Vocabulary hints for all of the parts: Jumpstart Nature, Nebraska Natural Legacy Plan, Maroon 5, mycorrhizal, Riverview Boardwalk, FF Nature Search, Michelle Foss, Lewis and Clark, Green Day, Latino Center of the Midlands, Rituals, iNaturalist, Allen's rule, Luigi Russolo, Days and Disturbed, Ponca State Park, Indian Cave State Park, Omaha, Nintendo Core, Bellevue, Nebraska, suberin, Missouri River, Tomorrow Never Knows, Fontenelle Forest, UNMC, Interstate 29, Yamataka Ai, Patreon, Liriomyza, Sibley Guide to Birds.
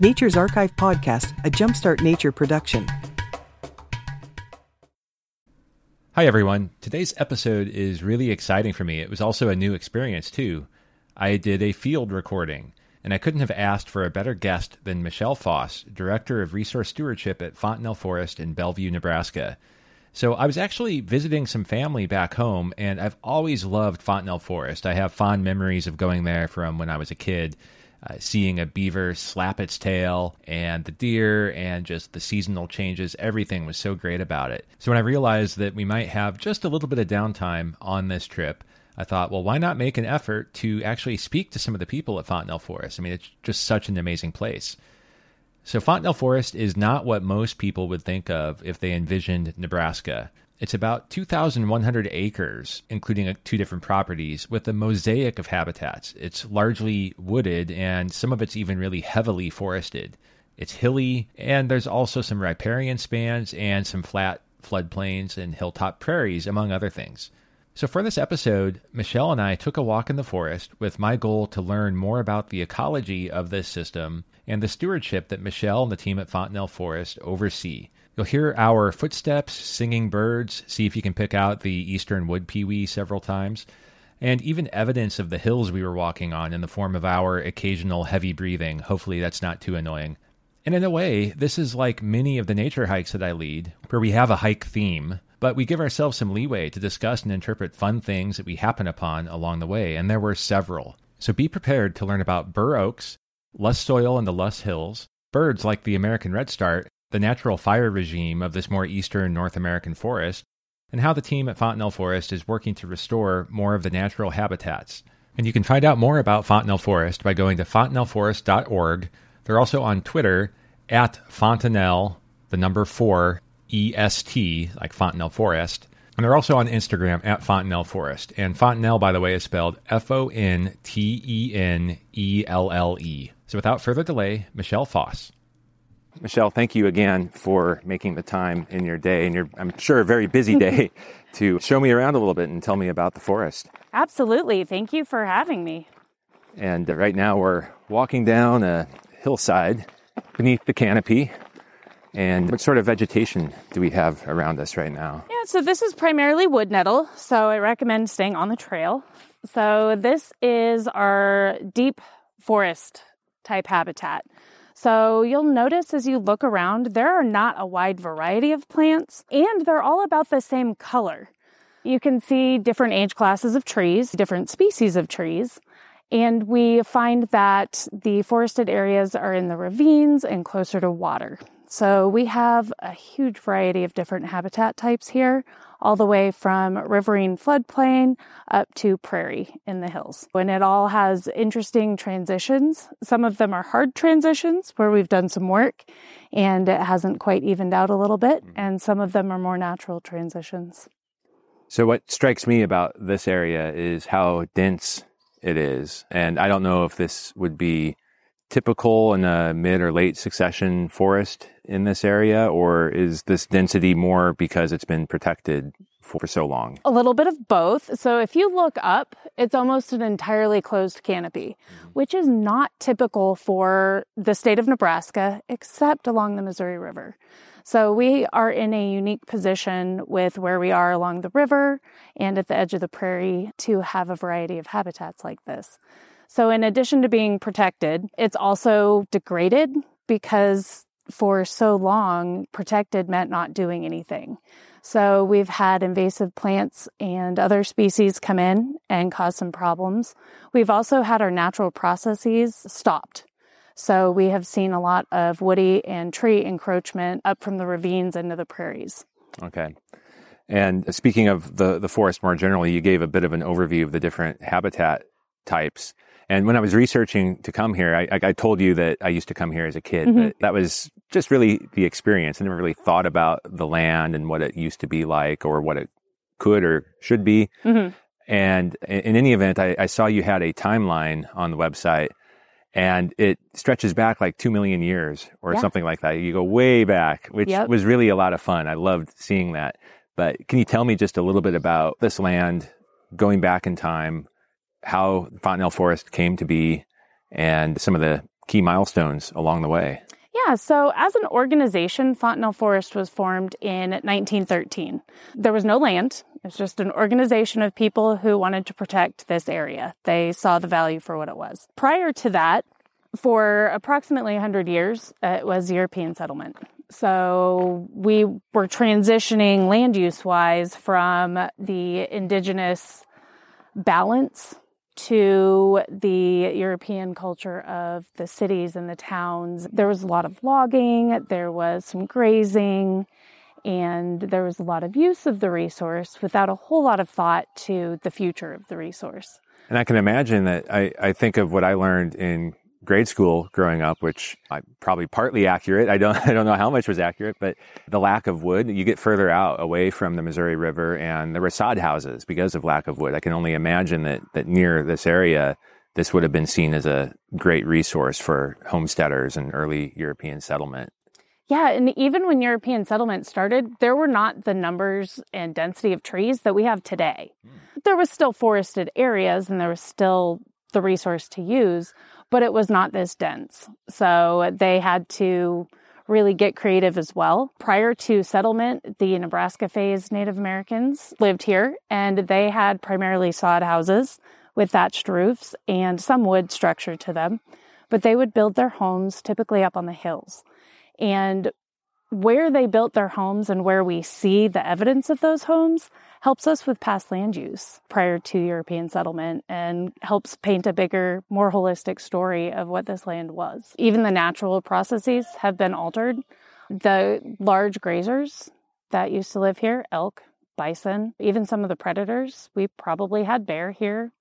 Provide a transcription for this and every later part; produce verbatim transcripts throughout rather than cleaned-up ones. Nature's Archive Podcast, a Jumpstart Nature production. Hi, everyone. Today's episode is really exciting for me. It was also a new experience, too. I did a field recording, and I couldn't have asked for a better guest than Michelle Foss, Director of Resource Stewardship at Fontenelle Forest in Bellevue, Nebraska. So I was actually visiting some family back home, and I've always loved Fontenelle Forest. I have fond memories of going there from when I was a kid, uh, seeing a beaver slap its tail, and the deer, and just the seasonal changes. Everything was so great about it. So when I realized that we might have just a little bit of downtime on this trip, I thought, well, why not make an effort to actually speak to some of the people at Fontenelle Forest? I mean, it's just such an amazing place. So Fontenelle Forest is not what most people would think of if they envisioned Nebraska. It's about two thousand one hundred acres, including two different properties, with a mosaic of habitats. It's largely wooded, and some of it's even really heavily forested. It's hilly, and there's also some riparian spans and some flat floodplains and hilltop prairies, among other things. So for this episode, Michelle and I took a walk in the forest with my goal to learn more about the ecology of this system and the stewardship that Michelle and the team at Fontenelle Forest oversee. You'll hear our footsteps, singing birds, see if you can pick out the eastern wood pewee several times, and even evidence of the hills we were walking on in the form of our occasional heavy breathing. Hopefully that's not too annoying. And in a way, this is like many of the nature hikes that I lead, where we have a hike theme, but we give ourselves some leeway to discuss and interpret fun things that we happen upon along the way, and there were several. So be prepared to learn about bur oaks, Lus soil in the Lus Hills, birds like the American redstart, the natural fire regime of this more eastern North American forest, and how the team at Fontenelle Forest is working to restore more of the natural habitats. And you can find out more about Fontenelle Forest by going to fontenelle forest dot org. They're also on Twitter, at Fontenelle, the number four, E S T, like Fontenelle Forest. And they're also on Instagram at Fontenelle Forest. And Fontenelle, by the way, is spelled F O N T E N E L L E. So without further delay, Michelle Foss. Michelle, thank you again for making the time in your day, and your, I'm sure, a very busy day, to show me around a little bit and tell me about the forest. Absolutely. Thank you for having me. And right now we're walking down a hillside beneath the canopy. And what sort of vegetation do we have around us right now? Yeah, so this is primarily wood nettle, so I recommend staying on the trail. So this is our deep forest type habitat. So you'll notice as you look around, there are not a wide variety of plants, and they're all about the same color. You can see different age classes of trees, different species of trees. And we find that the forested areas are in the ravines and closer to water. So we have a huge variety of different habitat types here, all the way from riverine floodplain up to prairie in the hills. And it all has interesting transitions. Some of them are hard transitions where we've done some work and it hasn't quite evened out a little bit. And some of them are more natural transitions. So what strikes me about this area is how dense it is. And I don't know if this would be typical in a mid or late succession forest in this area, or is this density more because it's been protected for, for so long? A little bit of both. So if you look up, it's almost an entirely closed canopy, which is not typical for the state of Nebraska, except along the Missouri River. So we are in a unique position with where we are along the river and at the edge of the prairie to have a variety of habitats like this. So in addition to being protected, it's also degraded because for so long, protected meant not doing anything. So we've had invasive plants and other species come in and cause some problems. We've also had our natural processes stopped. So we have seen a lot of woody and tree encroachment up from the ravines into the prairies. Okay. And speaking of the, the forest more generally, you gave a bit of an overview of the different habitat types. And when I was researching to come here, I, I told you that I used to come here as a kid, mm-hmm. but that was just really the experience. I never really thought about the land and what it used to be like or what it could or should be. Mm-hmm. And in any event, I, I saw you had a timeline on the website, and it stretches back like two million years or yeah. something like that. You go way back, which yep. was really a lot of fun. I loved seeing that. But can you tell me just a little bit about this land going back in time, how Fontenelle Forest came to be, and some of the key milestones along the way? Yeah, so as an organization, Fontenelle Forest was formed in nineteen thirteen. There was no land. It was just an organization of people who wanted to protect this area. They saw the value for what it was. Prior to that, for approximately one hundred years, it was European settlement. So we were transitioning land use-wise from the indigenous balance to the European culture of the cities and the towns. There was a lot of logging, there was some grazing, and there was a lot of use of the resource without a whole lot of thought to the future of the resource. And I can imagine that I, I think of what I learned in grade school growing up, which I probably partly accurate. I don't I don't know how much was accurate, but the lack of wood, you get further out away from the Missouri River and there were sod houses because of lack of wood. I can only imagine that that near this area, this would have been seen as a great resource for homesteaders and early European settlement. Yeah, and even when European settlement started, there were not the numbers and density of trees that we have today. Mm. There was still forested areas and there was still the resource to use, but it was not this dense. So they had to really get creative as well. Prior to settlement, the Nebraska phase Native Americans lived here, and they had primarily sod houses with thatched roofs and some wood structure to them. But they would build their homes typically up on the hills. And where they built their homes and where we see the evidence of those homes helps us with past land use prior to European settlement and helps paint a bigger, more holistic story of what this land was. Even the natural processes have been altered. The large grazers that used to live here, elk, bison, even some of the predators, we probably had bear here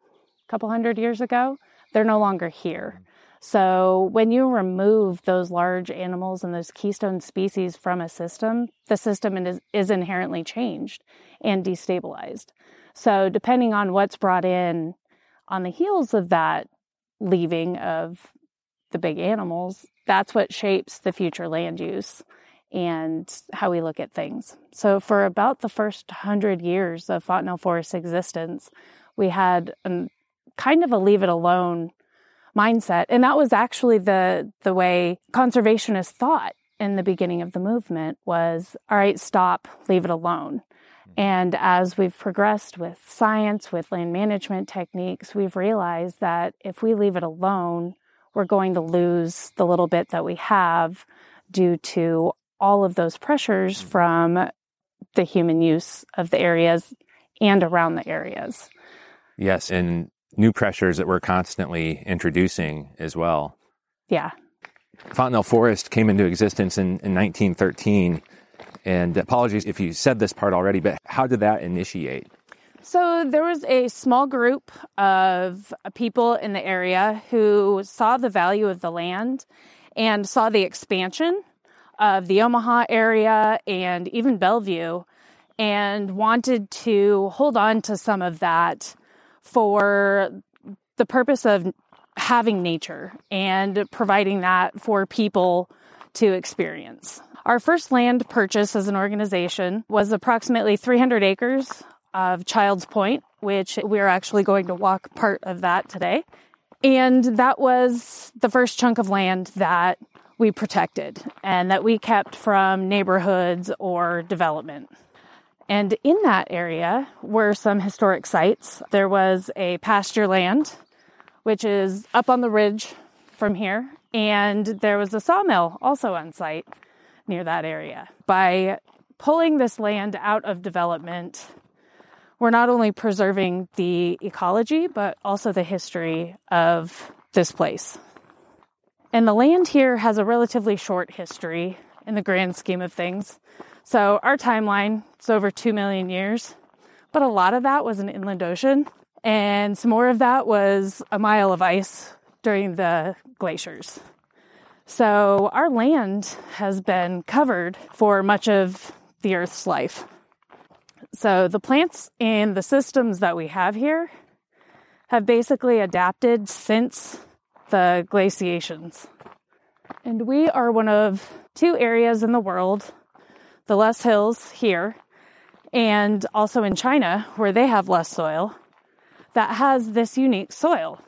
a couple hundred years ago. They're no longer here. So when you remove those large animals and those keystone species from a system, the system is, is inherently changed and destabilized. So depending on what's brought in on the heels of that leaving of the big animals, that's what shapes the future land use and how we look at things. So for about the first hundred years of Fontenelle Forest's existence, we had a, kind of a leave it alone mindset. And that was actually the the way conservationists thought in the beginning of the movement was, all right, stop, leave it alone. And as we've progressed with science, with land management techniques, we've realized that if we leave it alone, we're going to lose the little bit that we have due to all of those pressures from the human use of the areas and around the areas. Yes, and new pressures that we're constantly introducing as well. Yeah. Fontenelle Forest came into existence in, in nineteen thirteen. And apologies if you said this part already, but how did that initiate? So there was a small group of people in the area who saw the value of the land and saw the expansion of the Omaha area and even Bellevue and wanted to hold on to some of that for the purpose of having nature and providing that for people to experience. Our first land purchase as an organization was approximately three hundred acres of Child's Point, which we're actually going to walk part of that today. And that was the first chunk of land that we protected and that we kept from neighborhoods or development. And in that area were some historic sites. There was a pasture land, which is up on the ridge from here. And there was a sawmill also on site near that area. By pulling this land out of development, we're not only preserving the ecology, but also the history of this place. And the land here has a relatively short history in the grand scheme of things. So our timeline is over two million years, but a lot of that was an inland ocean, and some more of that was a mile of ice during the glaciers. So our land has been covered for much of the Earth's life. So the plants and the systems that we have here have basically adapted since the glaciations. And we are one of two areas in the world, the less hills here, and also in China, where they have less soil, that has this unique soil.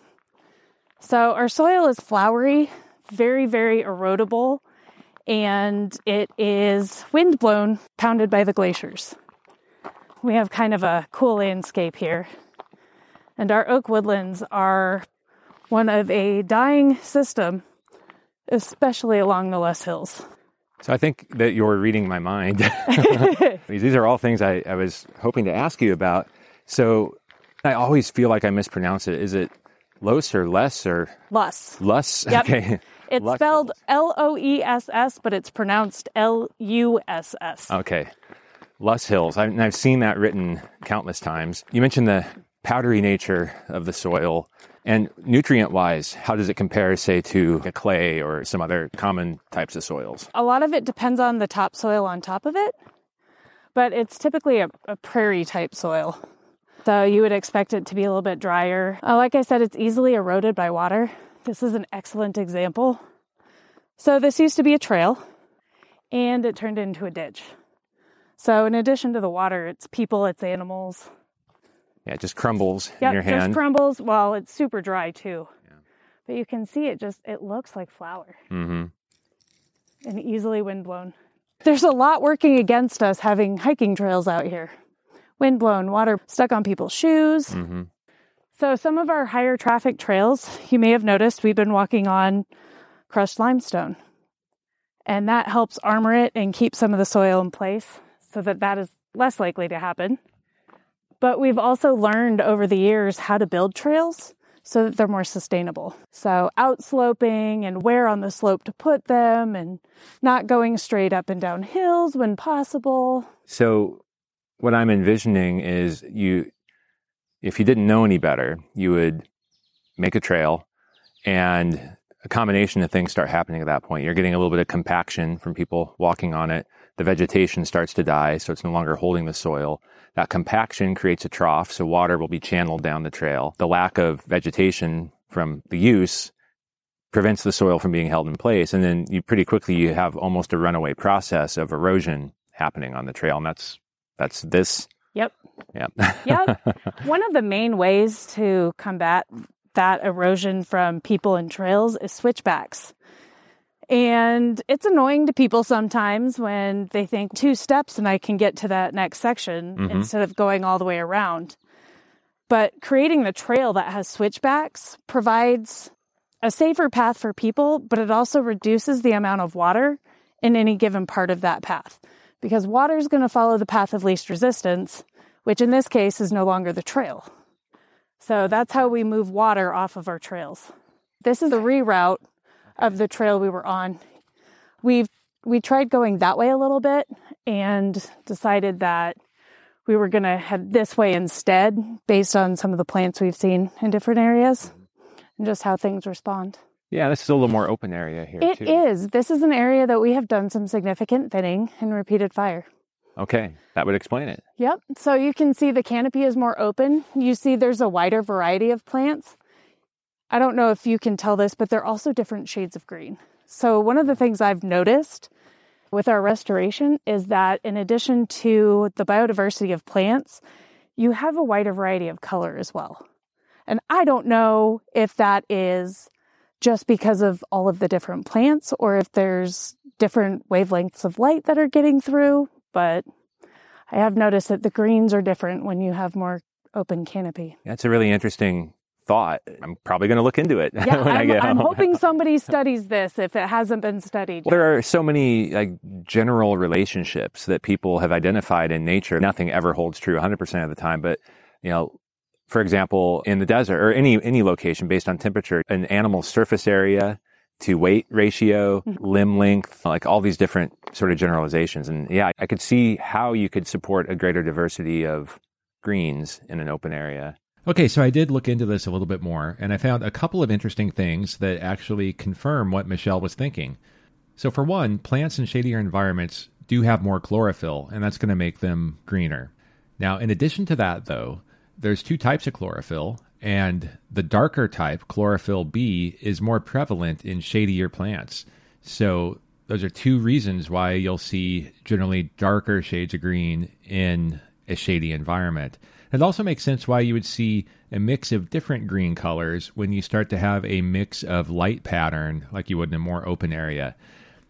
So our soil is flowery, very, very erodible, and it is windblown, pounded by the glaciers. We have kind of a cool landscape here. And our oak woodlands are one of a dying system, especially along the Les Hills. So I think that you're reading my mind. These are all things I, I was hoping to ask you about. So I always feel like I mispronounce it. Is it Los or Less or? Lus. Lus? Yep. Okay. It's Lus. Spelled L O E S S, but it's pronounced L U S S. Okay. Lus Hills. I, and I've seen that written countless times. You mentioned the powdery nature of the soil. And nutrient-wise, how does it compare, say, to a clay or some other common types of soils? A lot of it depends on the topsoil on top of it, but it's typically a, a prairie-type soil. So you would expect it to be a little bit drier. Uh, like I said, it's easily eroded by water. This is an excellent example. So this used to be a trail, and it turned into a ditch. So in addition to the water, it's people, it's animals. Yeah, it just crumbles yep, in your hand. It just crumbles. Well, it's super dry, too. Yeah. But you can see it just, it looks like flour. Mm-hmm. And easily windblown. There's a lot working against us having hiking trails out here. Windblown, water stuck on people's shoes. Mm-hmm. So some of our higher traffic trails, you may have noticed, we've been walking on crushed limestone. And that helps armor it and keep some of the soil in place so that that is less likely to happen. But we've also learned over the years how to build trails so that they're more sustainable. So outsloping and where on the slope to put them and not going straight up and down hills when possible. So what I'm envisioning is you, if you didn't know any better, you would make a trail and a combination of things start happening at that point. You're getting a little bit of compaction from people walking on it. The vegetation starts to die, so it's no longer holding the soil. That compaction creates a trough, so water will be channeled down the trail. The lack of vegetation from the use prevents the soil from being held in place, and then you pretty quickly you have almost a runaway process of erosion happening on the trail, and that's that's this. Yep. Yep. Yep. One of the main ways to combat that erosion from people and trails is switchbacks. And it's annoying to people sometimes when they think two steps and I can get to that next section mm-hmm. instead of going all the way around. But creating the trail that has switchbacks provides a safer path for people, but it also reduces the amount of water in any given part of that path because water is going to follow the path of least resistance, which in this case is no longer the trail. So that's how we move water off of our trails. This is a reroute of the trail we were on. We we tried going that way a little bit and decided that we were going to head this way instead based on some of the plants we've seen in different areas and just how things respond. Yeah, this is a little more open area here it too. It is. This is an area that we have done some significant thinning and repeated fire. Okay, that would explain it. Yep, so you can see the canopy is more open. You see there's a wider variety of plants. I don't know if you can tell this, but they're also different shades of green. So one of the things I've noticed with our restoration is that in addition to the biodiversity of plants, you have a wider variety of color as well. And I don't know if that is just because of all of the different plants or if there's different wavelengths of light that are getting through, but I have noticed that the greens are different when you have more open canopy. That's a really interesting thought. I'm probably going to look into it. Yeah, when I'm, I get home. I'm hoping somebody studies this if it hasn't been studied. Well, there are so many like general relationships that people have identified in nature. Nothing ever holds true one hundred percent of the time, but you know, for example, in the desert or any any location based on temperature, an animal's surface area to weight ratio, mm-hmm. limb length, like all these different sort of generalizations. And yeah, I could see how you could support a greater diversity of greens in an open area. Okay, so I did look into this a little bit more, and I found a couple of interesting things that actually confirm what Michelle was thinking. So for one, plants in shadier environments do have more chlorophyll, and that's going to make them greener. Now, in addition to that, though, there's two types of chlorophyll, and the darker type, chlorophyll B, is more prevalent in shadier plants. So those are two reasons why you'll see generally darker shades of green in a shady environment. It also makes sense why you would see a mix of different green colors when you start to have a mix of light pattern like you would in a more open area.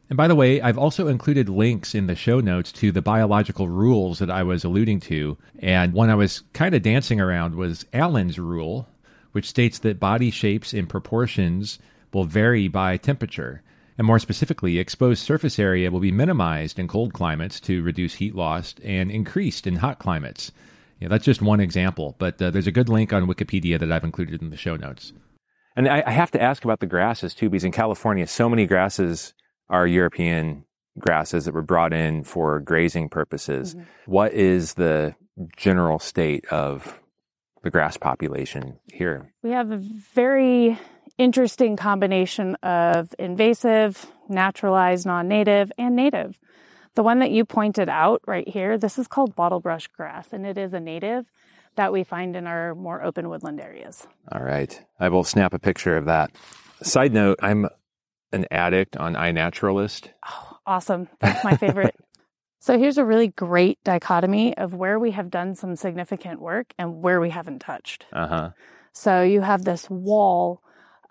And by the way, I've also included links in the show notes to the biological rules that I was alluding to. And one I was kind of dancing around was Allen's rule, which states that body shapes and proportions will vary by temperature. And more specifically, exposed surface area will be minimized in cold climates to reduce heat loss and increased in hot climates. Yeah, that's just one example, but uh, there's a good link on Wikipedia that I've included in the show notes. And I, I have to ask about the grasses too, because in California, so many grasses are European grasses that were brought in for grazing purposes. Mm-hmm. What is the general state of the grass population here? We have a very interesting combination of invasive, naturalized, non-native, and native. The one that you pointed out right here, this is called bottlebrush grass, and it is a native that we find in our more open woodland areas. All right. I will snap a picture of that. Side note, I'm an addict on iNaturalist. Oh, awesome. That's my favorite. So here's a really great dichotomy of where we have done some significant work and where we haven't touched. Uh-huh. So you have this wall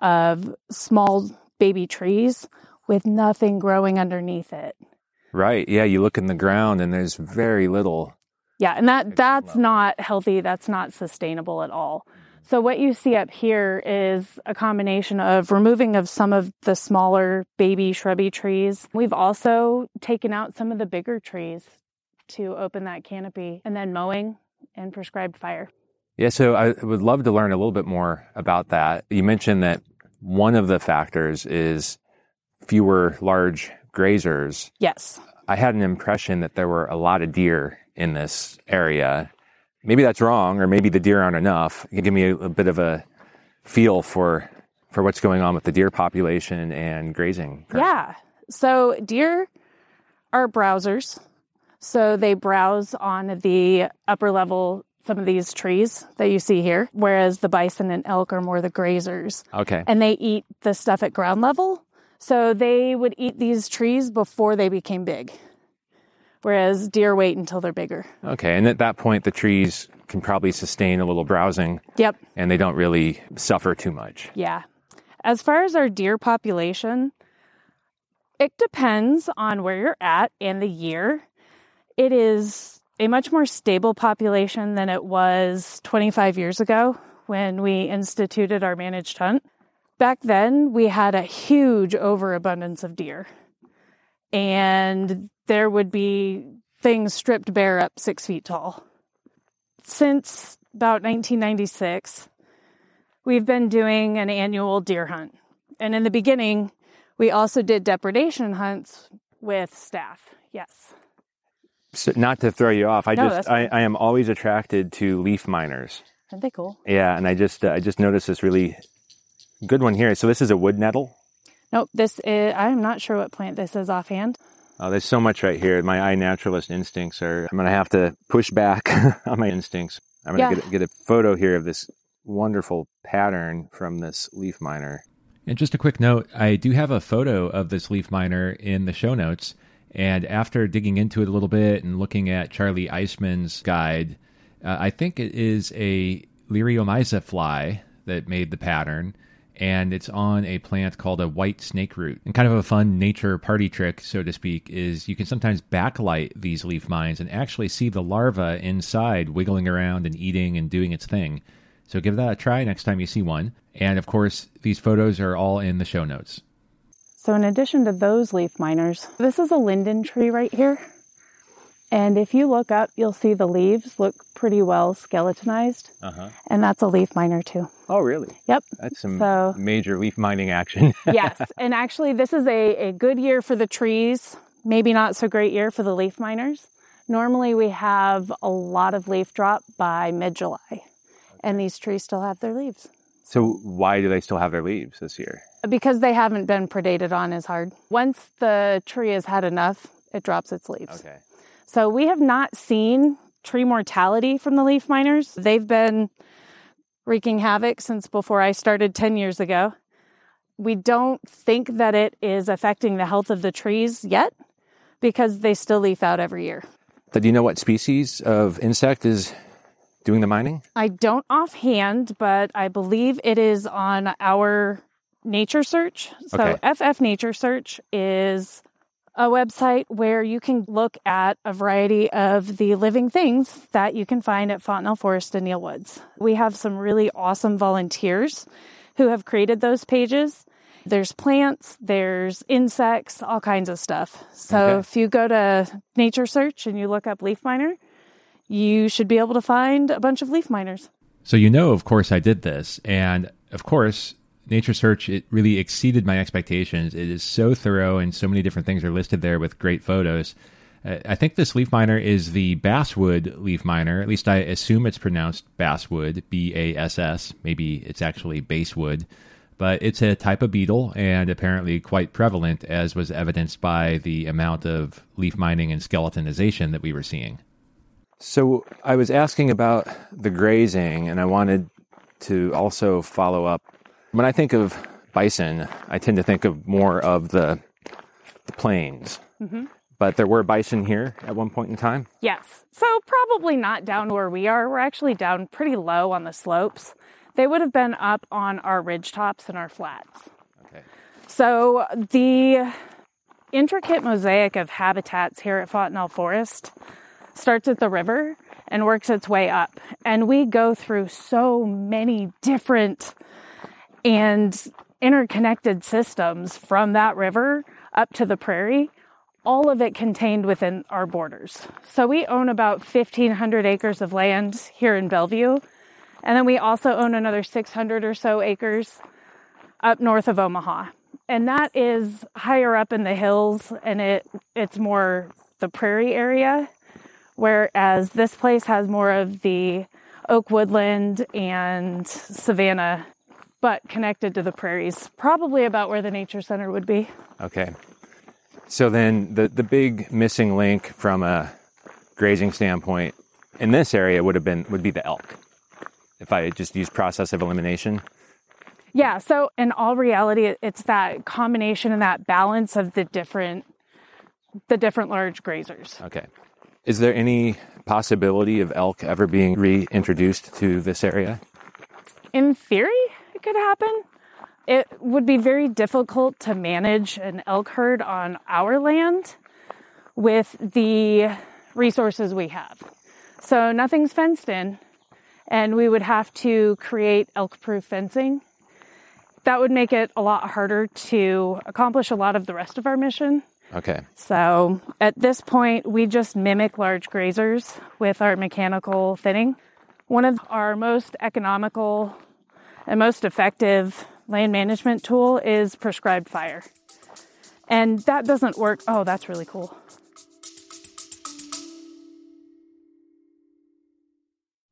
of small baby trees with nothing growing underneath it. Right. Yeah. You look in the ground and there's very little. Yeah. And that that's not healthy. That's not sustainable at all. So what you see up here is a combination of removing of some of the smaller baby shrubby trees. We've also taken out some of the bigger trees to open that canopy, and then mowing and prescribed fire. Yeah, so I would love to learn a little bit more about that. You mentioned that one of the factors is fewer large grazers. Yes. I had an impression that there were a lot of deer in this area. Maybe that's wrong, or maybe the deer aren't enough. You give me a, a bit of a feel for for what's going on with the deer population and grazing. Correct? Yeah. So deer are browsers. So they browse on the upper level, some of these trees that you see here, whereas the bison and elk are more the grazers. Okay. And they eat the stuff at ground level. So they would eat these trees before they became big, whereas deer wait until they're bigger. Okay, and at that point, the trees can probably sustain a little browsing. Yep. And they don't really suffer too much. Yeah. As far as our deer population, it depends on where you're at and the year. It is a much more stable population than it was twenty-five years ago when we instituted our managed hunt. Back then, we had a huge overabundance of deer. And there would be things stripped bare up six feet tall. Since about nineteen ninety-six, we've been doing an annual deer hunt. And in the beginning, we also did depredation hunts with staff. Yes. So not to throw you off, I no, just I, I am always attracted to leaf miners. Aren't they cool? Yeah, and I just uh, I just noticed this really good one here. So this is a wood nettle. Nope, this is, I'm not sure what plant this is offhand. Oh, there's so much right here. My iNaturalist instincts are, I'm going to have to push back on my instincts. I'm going to yeah. get, get a photo here of this wonderful pattern from this leaf miner. And just a quick note, I do have a photo of this leaf miner in the show notes. And after digging into it a little bit and looking at Charlie Eisman's guide, uh, I think it is a Liriomyza fly that made the pattern. And it's on a plant called a white snake root. And kind of a fun nature party trick, so to speak, is you can sometimes backlight these leaf mines and actually see the larva inside wiggling around and eating and doing its thing. So give that a try next time you see one. And of course, these photos are all in the show notes. So in addition to those leaf miners, this is a linden tree right here. And if you look up, you'll see the leaves look pretty well skeletonized. Uh-huh. And that's a leaf miner too. Oh, really? Yep. That's some so, major leaf mining action. Yes. And actually, this is a, a good year for the trees, maybe not so great year for the leaf miners. Normally, we have a lot of leaf drop by mid-July. Okay. And these trees still have their leaves. So why do they still have their leaves this year? Because they haven't been predated on as hard. Once the tree has had enough, it drops its leaves. Okay. So we have not seen tree mortality from the leaf miners. They've been wreaking havoc since before I started ten years ago. We don't think that it is affecting the health of the trees yet because they still leaf out every year. Do you know what species of insect is doing the mining? I don't offhand, but I believe it is on our Nature Search. So okay. F F Nature Search is a website where you can look at a variety of the living things that you can find at Fontenelle Forest and Neal Woods. We have some really awesome volunteers who have created those pages. There's plants, there's insects, all kinds of stuff. So okay. if you go to Nature Search and you look up leaf miner, you should be able to find a bunch of leaf miners. So you know, of course, I did this. And of course, Nature Search, it really exceeded my expectations. It is so thorough and so many different things are listed there with great photos. Uh, I think this leaf miner is the basswood leaf miner. At least I assume it's pronounced basswood, B A S S. Maybe it's actually basswood. But it's a type of beetle and apparently quite prevalent, as was evidenced by the amount of leaf mining and skeletonization that we were seeing. So I was asking about the grazing, and I wanted to also follow up. When I think of bison, I tend to think of more of the, the plains. Mm-hmm. But there were bison here at one point in time? Yes. So probably not down where we are. We're actually down pretty low on the slopes. They would have been up on our ridgetops and our flats. Okay. So the intricate mosaic of habitats here at Fontenelle Forest starts at the river and works its way up. And we go through so many different and interconnected systems from that river up to the prairie, all of it contained within our borders. So we own about fifteen hundred acres of land here in Bellevue. And then we also own another six hundred or so acres up north of Omaha. And that is higher up in the hills, and it it's more the prairie area, whereas this place has more of the oak woodland and savanna, but connected to the prairies, probably about where the Nature Center would be. Okay. So then the, the big missing link from a grazing standpoint in this area would have been would be the elk. If I just use process of elimination? Yeah. So in all reality, it's that combination and that balance of the different, the different large grazers. Okay. Is there any possibility of elk ever being reintroduced to this area? In theory, it could happen. It would be very difficult to manage an elk herd on our land with the resources we have. So nothing's fenced in. And we would have to create elk-proof fencing. That would make it a lot harder to accomplish a lot of the rest of our mission. Okay. So at this point, we just mimic large grazers with our mechanical thinning. One of our most economical and most effective land management tool is prescribed fire. And that doesn't work. Oh, that's really cool.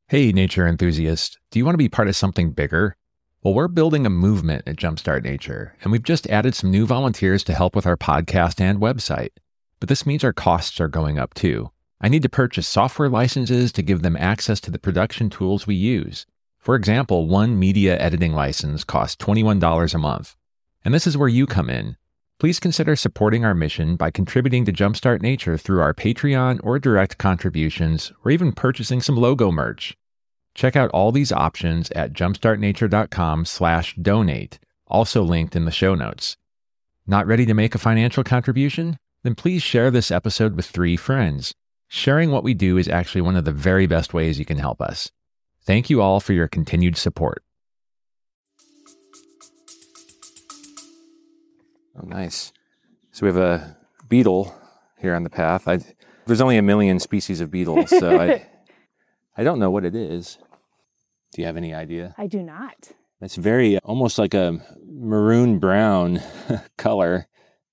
Hey, nature enthusiast, do you want to be part of something bigger? Well, we're building a movement at Jumpstart Nature, and we've just added some new volunteers to help with our podcast and website. But this means our costs are going up too. I need to purchase software licenses to give them access to the production tools we use. For example, one media editing license costs twenty-one dollars a month. And this is where you come in. Please consider supporting our mission by contributing to Jumpstart Nature through our Patreon or direct contributions, or even purchasing some logo merch. Check out all these options at jumpstart nature dot com slash donate, also linked in the show notes. Not ready to make a financial contribution? Then please share this episode with three friends. Sharing what we do is actually one of the very best ways you can help us. Thank you all for your continued support. Oh, nice. So we have a beetle here on the path. I, there's only a million species of beetles, so I... I don't know what it is. Do you have any idea? I do not. It's very, almost like a maroon-brown color,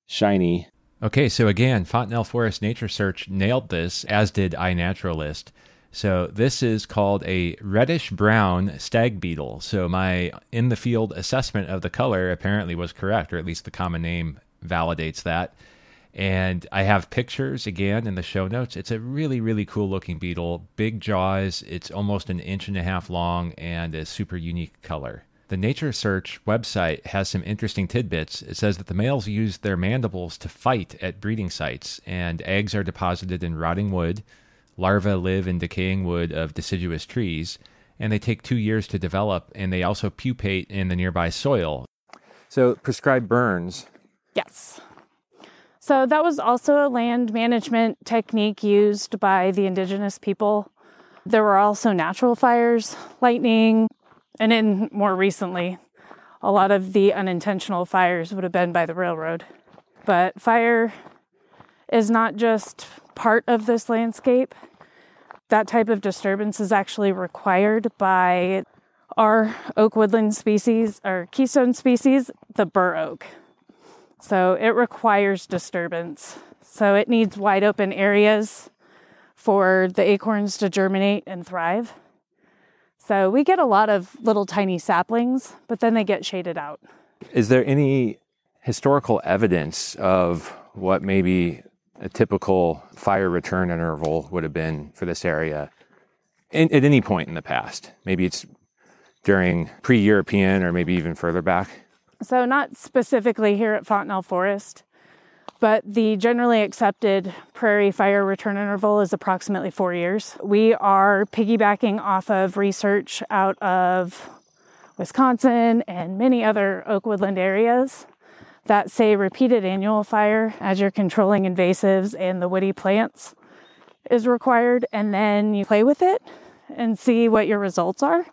shiny. Okay, so again, Fontenelle Forest Nature Search nailed this, as did iNaturalist. So this is called a reddish-brown stag beetle. So my in-the-field assessment of the color apparently was correct, or at least the common name validates that. And I have pictures, again, in the show notes. It's a really, really cool-looking beetle. Big jaws. It's almost an inch and a half long and a super unique color. The Nature Search website has some interesting tidbits. It says that the males use their mandibles to fight at breeding sites, and eggs are deposited in rotting wood. Larvae live in decaying wood of deciduous trees, and they take two years to develop, and they also pupate in the nearby soil. So prescribed burns. Yes. So that was also a land management technique used by the indigenous people. There were also natural fires, lightning, and then more recently, a lot of the unintentional fires would have been by the railroad. But fire is not just part of this landscape. That type of disturbance is actually required by our oak woodland species, our keystone species, the bur oak. So it requires disturbance. So it needs wide open areas for the acorns to germinate and thrive. So we get a lot of little tiny saplings, but then they get shaded out. Is there any historical evidence of what maybe a typical fire return interval would have been for this area in, at any point in the past? Maybe it's during pre-European or maybe even further back? So not specifically here at Fontenelle Forest, but the generally accepted prairie fire return interval is approximately four years. We are piggybacking off of research out of Wisconsin and many other oak woodland areas that say repeated annual fire as you're controlling invasives and the woody plants is required, and then you play with it and see what your results are.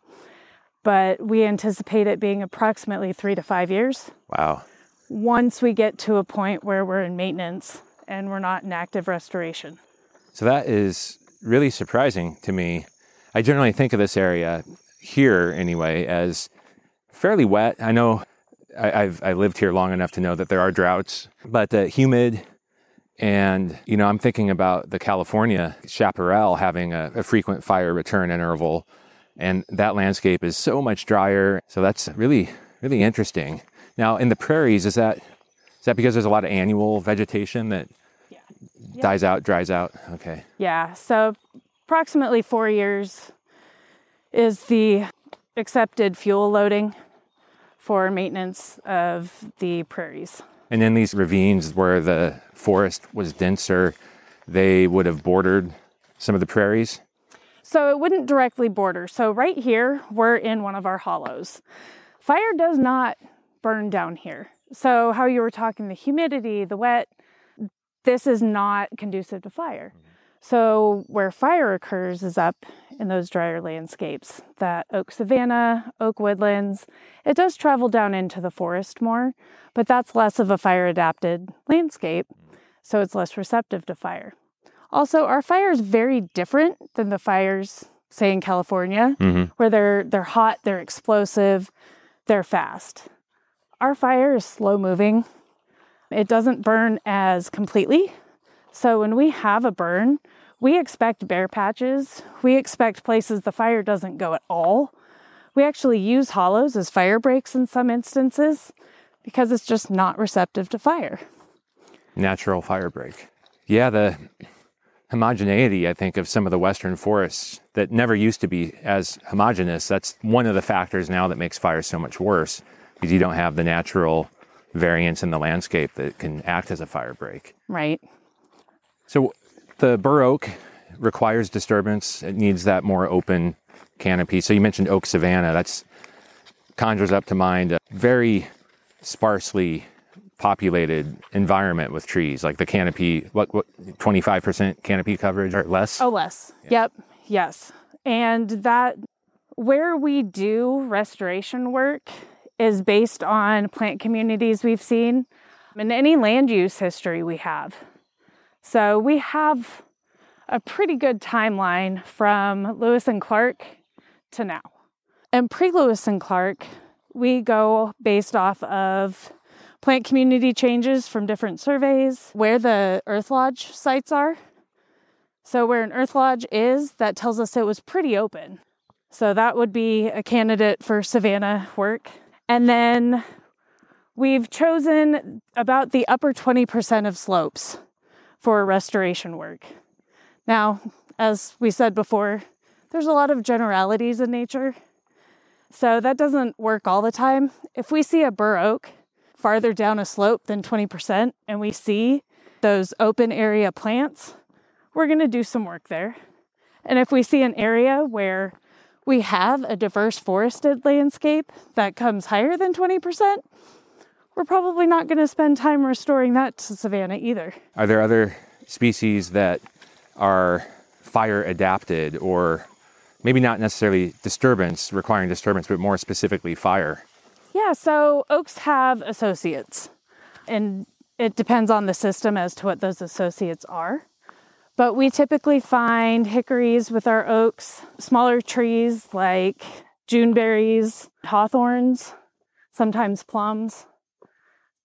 But we anticipate it being approximately three to five years. Wow. Once we get to a point where we're in maintenance and we're not in active restoration. So that is really surprising to me. I generally think of this area here anyway as fairly wet. I know I, I've I lived here long enough to know that there are droughts, but uh, humid. And, you know, I'm thinking about the California chaparral having a, a frequent fire return interval, and that landscape is so much drier. So that's really, really interesting. Now, in the prairies, is that is that because there's a lot of annual vegetation that yeah. Yeah. dies out, dries out? Okay. Yeah, so approximately four years is the accepted fuel loading for maintenance of the prairies. And in these ravines where the forest was denser, they would have bordered some of the prairies? So it wouldn't directly border. So right here, we're in one of our hollows. Fire does not burn down here. So how you were talking, the humidity, the wet, this is not conducive to fire. So where fire occurs is up in those drier landscapes, that oak savanna, oak woodlands. It does travel down into the forest more, but that's less of a fire adapted landscape. So it's less receptive to fire. Also, our fire is very different than the fires, say in California, mm-hmm. where they're they're hot, they're explosive, they're fast. Our fire is slow moving. It doesn't burn as completely. So when we have a burn, we expect bare patches. We expect places the fire doesn't go at all. We actually use hollows as fire breaks in some instances because it's just not receptive to fire. Natural fire break. Yeah, the homogeneity, I think, of some of the western forests that never used to be as homogeneous. That's one of the factors now that makes fire so much worse, because you don't have the natural variance in the landscape that can act as a fire break. Right. So the bur oak requires disturbance. It needs that more open canopy. So you mentioned oak savanna. That's conjures up to mind a very sparsely populated environment with trees, like the canopy, what, what twenty-five percent canopy coverage or less? Oh, less. Yeah. Yep. Yes. And that where we do restoration work is based on plant communities we've seen and any land use history we have. So we have a pretty good timeline from Lewis and Clark to now. And pre-Lewis and Clark, we go based off of plant community changes from different surveys, where the Earth Lodge sites are. So where an Earth Lodge is, that tells us it was pretty open. So that would be a candidate for savanna work. And then we've chosen about the upper twenty percent of slopes for restoration work. Now, as we said before, there's a lot of generalities in nature, so that doesn't work all the time. If we see a bur oak farther down a slope than twenty percent and we see those open area plants, we're going to do some work there. And if we see an area where we have a diverse forested landscape that comes higher than twenty percent, we're probably not going to spend time restoring that to savanna either. Are there other species that are fire adapted, or maybe not necessarily disturbance, requiring disturbance, but more specifically fire? Yeah, so oaks have associates, and it depends on the system as to what those associates are. But we typically find hickories with our oaks, smaller trees like juneberries, hawthorns, sometimes plums.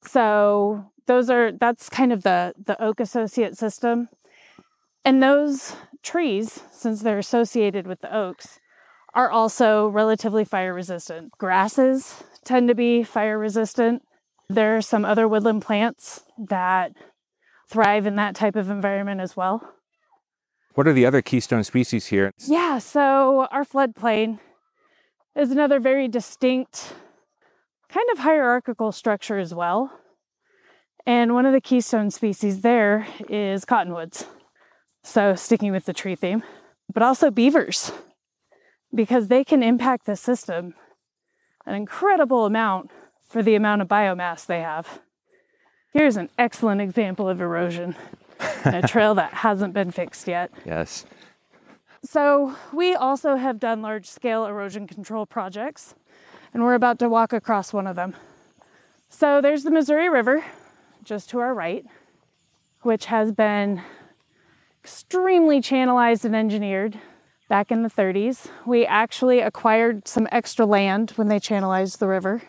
So those are, that's kind of the, the oak associate system. And those trees, since they're associated with the oaks, are also relatively fire resistant. Grasses tend to be fire resistant. There are some other woodland plants that thrive in that type of environment as well. What are the other keystone species here? Yeah, so our floodplain is another very distinct kind of hierarchical structure as well. And one of the keystone species there is cottonwoods. So sticking with the tree theme, but also beavers, because they can impact the system an incredible amount for the amount of biomass they have. Here's an excellent example of erosion, a trail that hasn't been fixed yet. Yes. So we also have done large-scale erosion control projects, and we're about to walk across one of them. So there's the Missouri River, just to our right, which has been extremely channelized and engineered back in the thirties. We actually acquired some extra land when they channelized the river.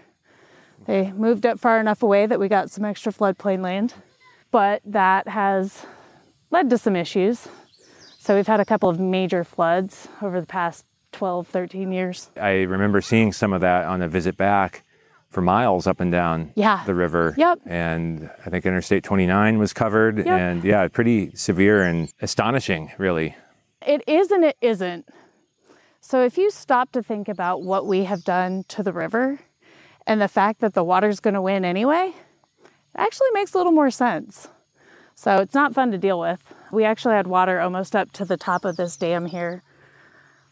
They moved up far enough away that we got some extra floodplain land, but that has led to some issues. So we've had a couple of major floods over the past twelve, thirteen years. I remember seeing some of that on a visit back for miles up and down yeah. the river. Yep. And I think Interstate twenty-nine was covered. Yep. And yeah, pretty severe and astonishing, really. It is and it isn't. So if you stop to think about what we have done to the river and the fact that the water's going to win anyway, it actually makes a little more sense. So it's not fun to deal with. We actually had water almost up to the top of this dam here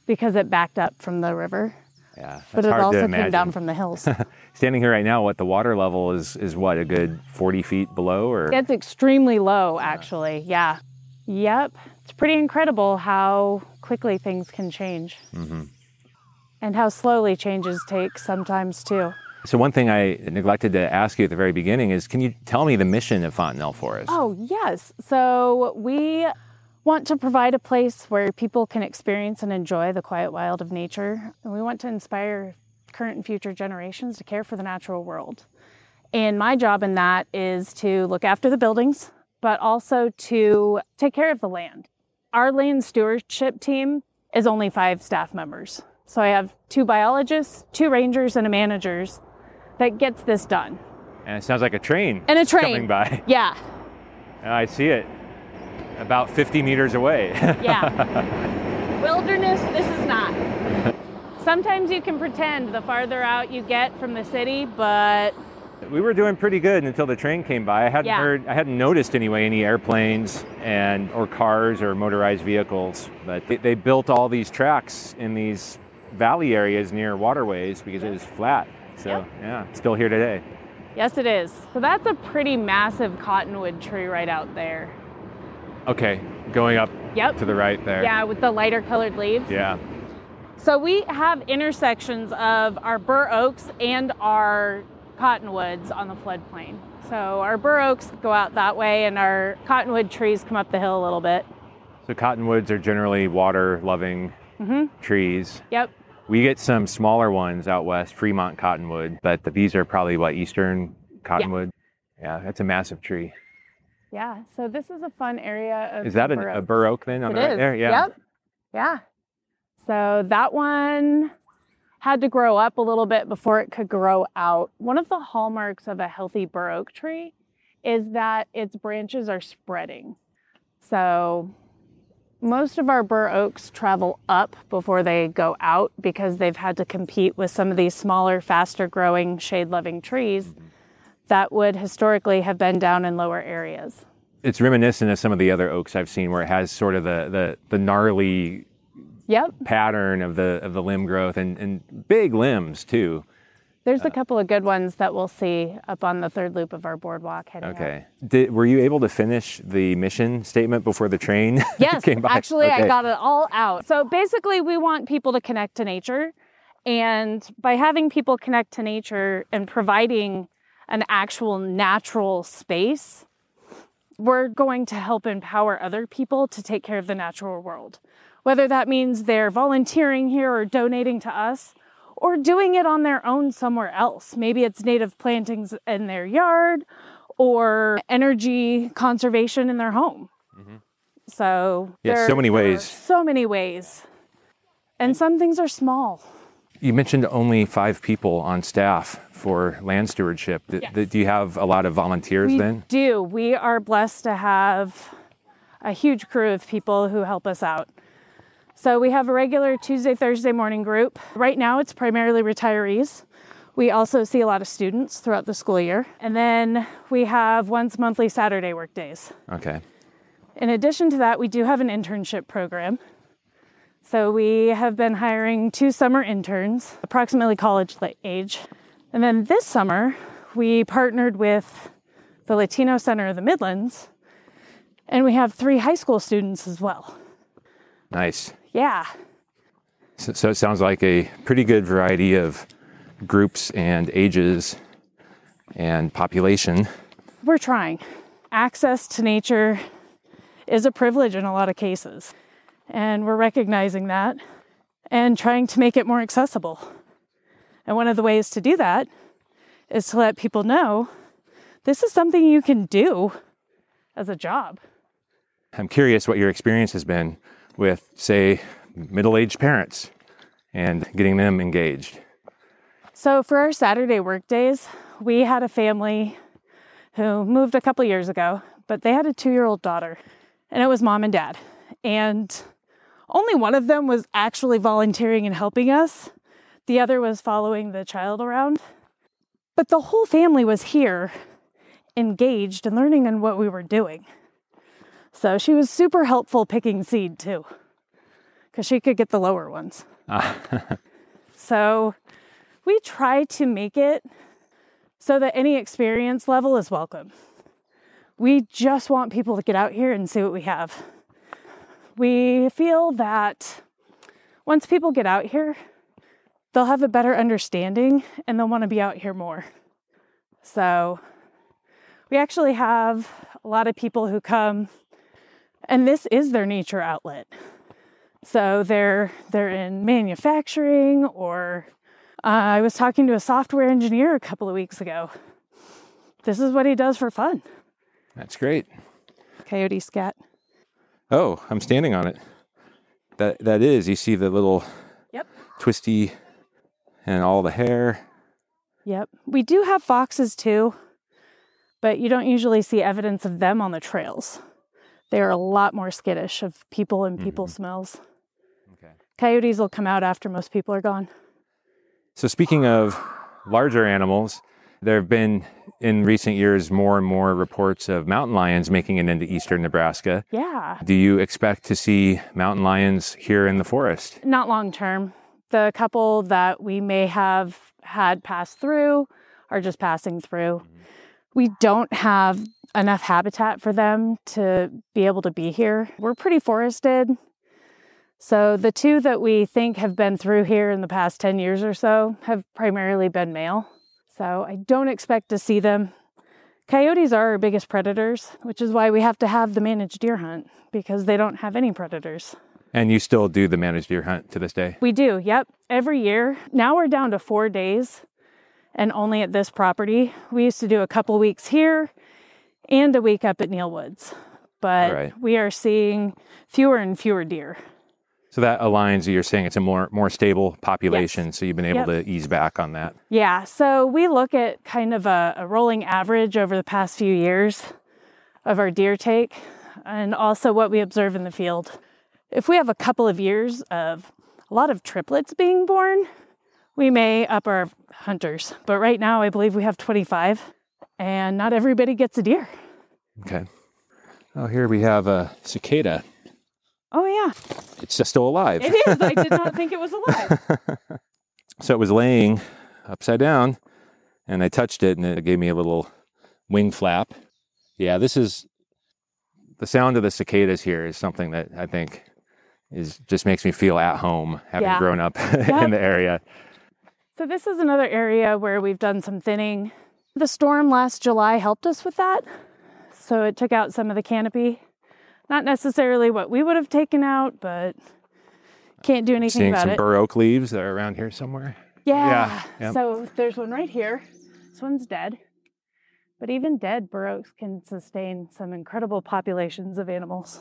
because it backed up from the river. Yeah, but it also came down from the hills. Standing here right now, what the water level is, is what, a good forty feet below? Or That's extremely low, actually, yeah. yeah. Yep. It's pretty incredible how quickly things can change. Mm-hmm. And how slowly changes take sometimes, too. So one thing I neglected to ask you at the very beginning is, can you tell me the mission of Fontenelle Forest? Oh, yes. So we want to provide a place where people can experience and enjoy the quiet wild of nature. And we want to inspire current and future generations to care for the natural world. And my job in that is to look after the buildings, but also to take care of the land. Our land stewardship team is only five staff members. So I have two biologists, two rangers, and a manager that gets this done. And it sounds like a train. And a train. Coming by. Yeah. I see it. About fifty meters away. Yeah. Wilderness, this is not. Sometimes you can pretend the farther out you get from the city, but... We were doing pretty good until the train came by. I hadn't yeah. heard, I hadn't noticed anyway any airplanes and or cars or motorized vehicles. But they, they built all these tracks in these valley areas near waterways because it was flat. So yep. yeah, it's still here today. Yes, it is. So that's a pretty massive cottonwood tree right out there. Okay, going up yep. to the right there. Yeah, with the lighter colored leaves. Yeah. So we have intersections of our bur oaks and our cottonwoods on the floodplain. So our bur oaks go out that way and our cottonwood trees come up the hill a little bit. So cottonwoods are generally water-loving Mm-hmm. trees. Yep. We get some smaller ones out west, Fremont cottonwood, but the, these are probably what, eastern cottonwood? Yeah. yeah, that's a massive tree. Yeah, so this is a fun area of Is that an, a bur oak then? On it the right is. There? Yeah. Yep. Yeah. So that one had to grow up a little bit before it could grow out. One of the hallmarks of a healthy bur oak tree is that its branches are spreading. So most of our bur oaks travel up before they go out because they've had to compete with some of these smaller, faster growing, shade-loving trees mm-hmm. that would historically have been down in lower areas. It's reminiscent of some of the other oaks I've seen where it has sort of the, the, the gnarly yep. pattern of the of the limb growth, and, and big limbs too. There's uh, a couple of good ones that we'll see up on the third loop of our boardwalk heading Okay. Up. Did, were you able to finish the mission statement before the train yes, came by? Yes, actually okay. I got it all out. So basically we want people to connect to nature, and by having people connect to nature and providing an actual natural space, we're going to help empower other people to take care of the natural world. Whether that means they're volunteering here or donating to us, or doing it on their own somewhere else. Maybe it's native plantings in their yard or energy conservation in their home. Mm-hmm. So yeah, there, so many ways. So many ways. And some things are small. You mentioned only five people on staff for land stewardship. Do, yes. do you have a lot of volunteers we then? We do. We are blessed to have a huge crew of people who help us out. So we have a regular Tuesday, Thursday morning group. Right now it's primarily retirees. We also see a lot of students throughout the school year. And then we have once monthly Saturday work days. Okay. In addition to that, we do have an internship program. So we have been hiring two summer interns, approximately college age. And then this summer, we partnered with the Latino Center of the Midlands, and we have three high school students as well. Nice. Yeah. So, so it sounds like a pretty good variety of groups and ages and population. We're trying. Access to nature is a privilege in a lot of cases. And we're recognizing that and trying to make it more accessible. And one of the ways to do that is to let people know this is something you can do as a job. I'm curious what your experience has been with, say, middle-aged parents and getting them engaged. So for our Saturday work days, we had a family who moved a couple years ago, but they had a two-year-old daughter, and it was mom and dad. And only one of them was actually volunteering and helping us. The other was following the child around. But the whole family was here, engaged and learning on what we were doing. So she was super helpful picking seed too, because she could get the lower ones. Ah. So we try to make it so that any experience level is welcome. We just want people to get out here and see what we have. We feel that once people get out here, they'll have a better understanding and they'll want to be out here more. So we actually have a lot of people who come and this is their nature outlet. So they're they're in manufacturing, or uh, I was talking to a software engineer a couple of weeks ago. This is what he does for fun. That's great. Coyote scat. Oh, I'm standing on it. That that is. You see the little yep. twisty and all the hair. Yep. We do have foxes too, but you don't usually see evidence of them on the trails. They are a lot more skittish of people and people mm-hmm. smells. Okay. Coyotes will come out after most people are gone. So speaking of larger animals, there have been in recent years more and more reports of mountain lions making it into eastern Nebraska. Yeah. Do you expect to see mountain lions here in the forest? Not long term. The couple that we may have had pass through are just passing through. Mm-hmm. We don't have enough habitat for them to be able to be here. We're pretty forested. So the two that we think have been through here in the past ten years or so have primarily been male. So I don't expect to see them. Coyotes are our biggest predators, which is why we have to have the managed deer hunt, because they don't have any predators. And you still do the managed deer hunt to this day? We do, yep. Every year. Now we're down to four days and only at this property. We used to do a couple weeks here and a week up at Neal Woods. But right. we are seeing fewer and fewer deer. So that aligns, you're saying it's a more more stable population, yes. so you've been able yep. to ease back on that. Yeah, so we look at kind of a, a rolling average over the past few years of our deer take and also what we observe in the field. If we have a couple of years of a lot of triplets being born, we may up our hunters. But right now, I believe we have twenty-five. And not everybody gets a deer. Okay. Oh, here we have a cicada. Oh, yeah. It's just still alive. It is. I did not think it was alive. So it was laying upside down, and I touched it, and it gave me a little wing flap. Yeah, this is... The sound of the cicadas here is something that I think is just makes me feel at home, having yeah. grown up yep. in the area. So this is another area where we've done some thinning. The storm last July helped us with that. So it took out some of the canopy. Not necessarily what we would have taken out, but can't do anything Seeing about it. Seeing some bur oak leaves that are around here somewhere. Yeah. yeah. Yep. So there's one right here. This one's dead. But even dead bur oaks can sustain some incredible populations of animals.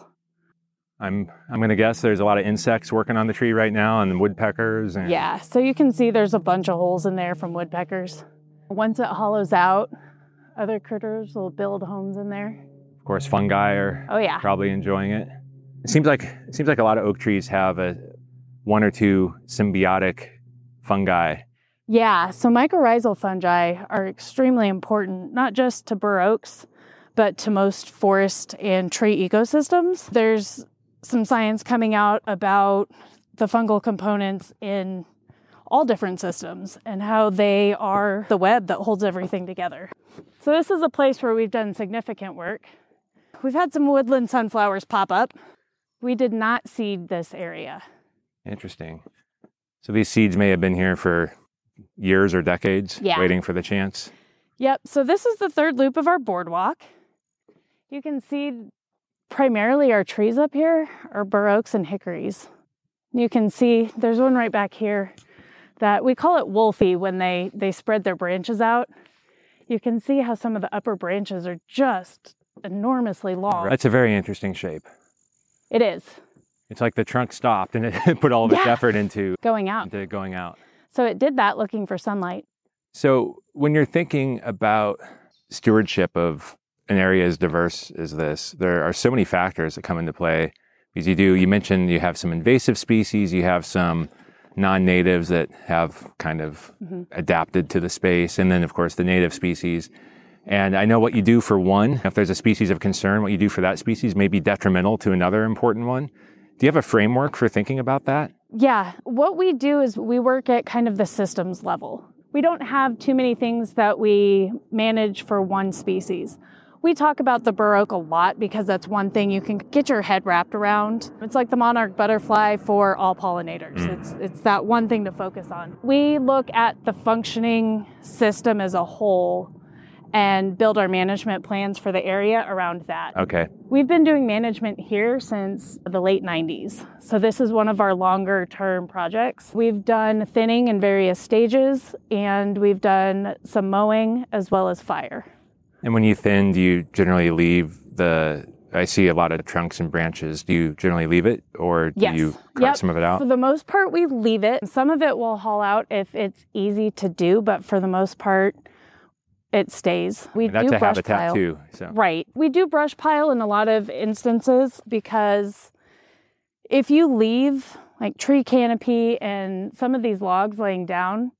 I'm I'm going to guess there's a lot of insects working on the tree right now, and woodpeckers. And... Yeah, so you can see there's a bunch of holes in there from woodpeckers. Once it hollows out, other critters will build homes in there. Of course, fungi are oh, yeah. probably enjoying it. It seems like it seems like a lot of oak trees have a one or two symbiotic fungi. Yeah, so mycorrhizal fungi are extremely important, not just to bur oaks, but to most forest and tree ecosystems. There's some science coming out about the fungal components in all different systems and how they are the web that holds everything together. So this is a place where we've done significant work. We've had some woodland sunflowers pop up. We did not seed this area. Interesting. So these seeds may have been here for years or decades, yeah. waiting for the chance. Yep. So this is the third loop of our boardwalk. You can see primarily our trees up here are bur oaks and hickories. You can see there's one right back here that we call it wolfie when they, they spread their branches out. You can see how some of the upper branches are just enormously long. That's a very interesting shape. It is. It's like the trunk stopped and it put all of its yeah. effort into going out. Into going out. So it did that looking for sunlight. So when you're thinking about stewardship of an area as diverse as this, there are so many factors that come into play. Because you do, you mentioned you have some invasive species, you have some non-natives that have kind of mm-hmm. adapted to the space, and then, of course, the native species. And I know what you do for one, if there's a species of concern, what you do for that species may be detrimental to another important one. Do you have a framework for thinking about that? Yeah. What we do is we work at kind of the systems level. We don't have too many things that we manage for one species. We talk about the bur oak a lot because that's one thing you can get your head wrapped around. It's like the monarch butterfly for all pollinators. Mm. It's it's that one thing to focus on. We look at the functioning system as a whole and build our management plans for the area around that. Okay. We've been doing management here since the late nineties. So this is one of our longer term projects. We've done thinning in various stages, and we've done some mowing as well as fire. And when you thin, do you generally leave the, I see a lot of trunks and branches. Do you generally leave it, or do yes. you cut yep. some of it out? For the most part, we leave it. Some of it will haul out if it's easy to do, but for the most part, it stays. We and that's do a brush habitat pile. Too. So. Right. We do brush pile in a lot of instances because if you leave like tree canopy and some of these logs laying down,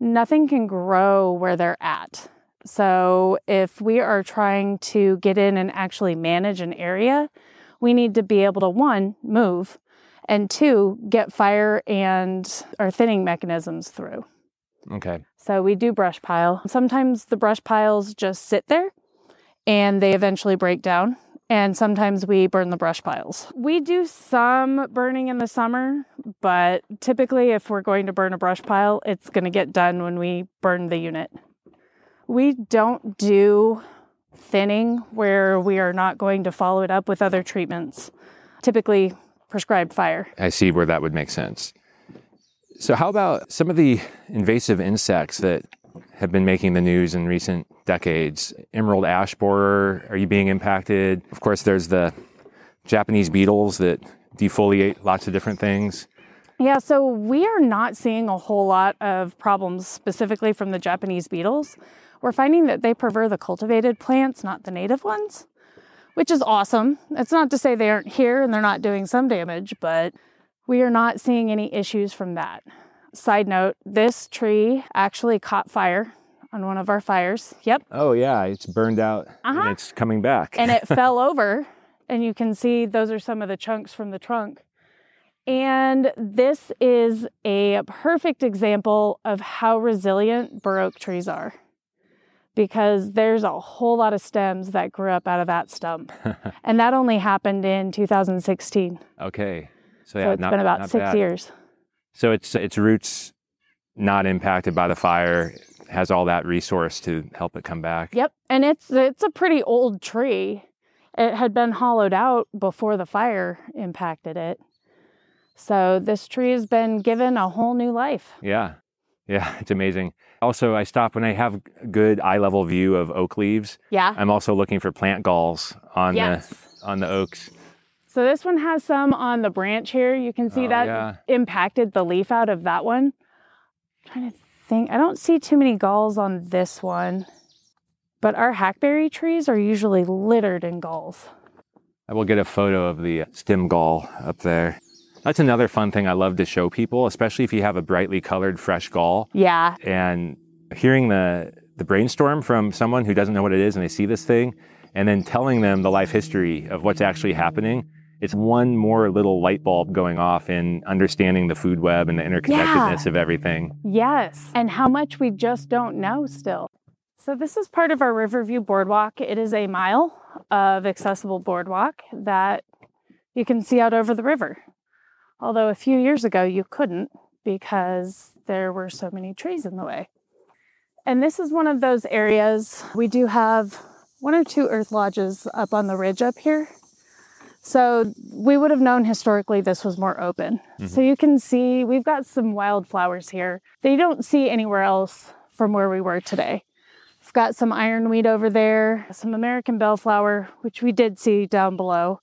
nothing can grow where they're at. So if we are trying to get in and actually manage an area, we need to be able to, one, move, and two, get fire and our thinning mechanisms through. Okay. So we do brush pile. Sometimes the brush piles just sit there and they eventually break down. And sometimes we burn the brush piles. We do some burning in the summer, but typically if we're going to burn a brush pile, it's going to get done when we burn the unit. We don't do thinning where we are not going to follow it up with other treatments, typically prescribed fire. I see where that would make sense. So how about some of the invasive insects that have been making the news in recent decades? Emerald ash borer, are you being impacted? Of course, there's the Japanese beetles that defoliate lots of different things. Yeah, so we are not seeing a whole lot of problems specifically from the Japanese beetles. We're finding that they prefer the cultivated plants, not the native ones, which is awesome. That's not to say they aren't here and they're not doing some damage, but we are not seeing any issues from that. Side note, this tree actually caught fire on one of our fires. Yep. Oh, yeah, it's burned out uh-huh. and it's coming back. And it fell over And you can see those are some of the chunks from the trunk. And this is a perfect example of how resilient bur oak trees are, because there's a whole lot of stems that grew up out of that stump. And that only happened in two thousand sixteen. Okay. So, yeah, so it's not, been about six bad. years. So it's its roots not impacted by the fire, has all that resource to help it come back. Yep. And it's it's a pretty old tree. It had been hollowed out before the fire impacted it. So this tree has been given a whole new life. Yeah. Yeah, it's amazing. Also, I stop when I have good eye-level view of oak leaves. Yeah. I'm also looking for plant galls on yes. the on the oaks. So this one has some on the branch here. You can see oh, that yeah. impacted the leaf out of that one. I'm trying to think. I don't see too many galls on this one. But our hackberry trees are usually littered in galls. I will get a photo of the stem gall up there. That's another fun thing I love to show people, especially if you have a brightly colored fresh gall. Yeah. And hearing the the brainstorm from someone who doesn't know what it is and they see this thing, and then telling them the life history of what's actually happening, it's one more little light bulb going off in understanding the food web and the interconnectedness yeah. of everything. Yes. And how much we just don't know still. So this is part of our Riverview Boardwalk. It is a mile of accessible boardwalk that you can see out over the river. Although a few years ago you couldn't because there were so many trees in the way. And this is one of those areas. We do have one or two earth lodges up on the ridge up here. So we would have known historically this was more open. Mm-hmm. So you can see we've got some wildflowers here that you don't see anywhere else from where we were today. We've got some ironweed over there, some American bellflower, which we did see down below.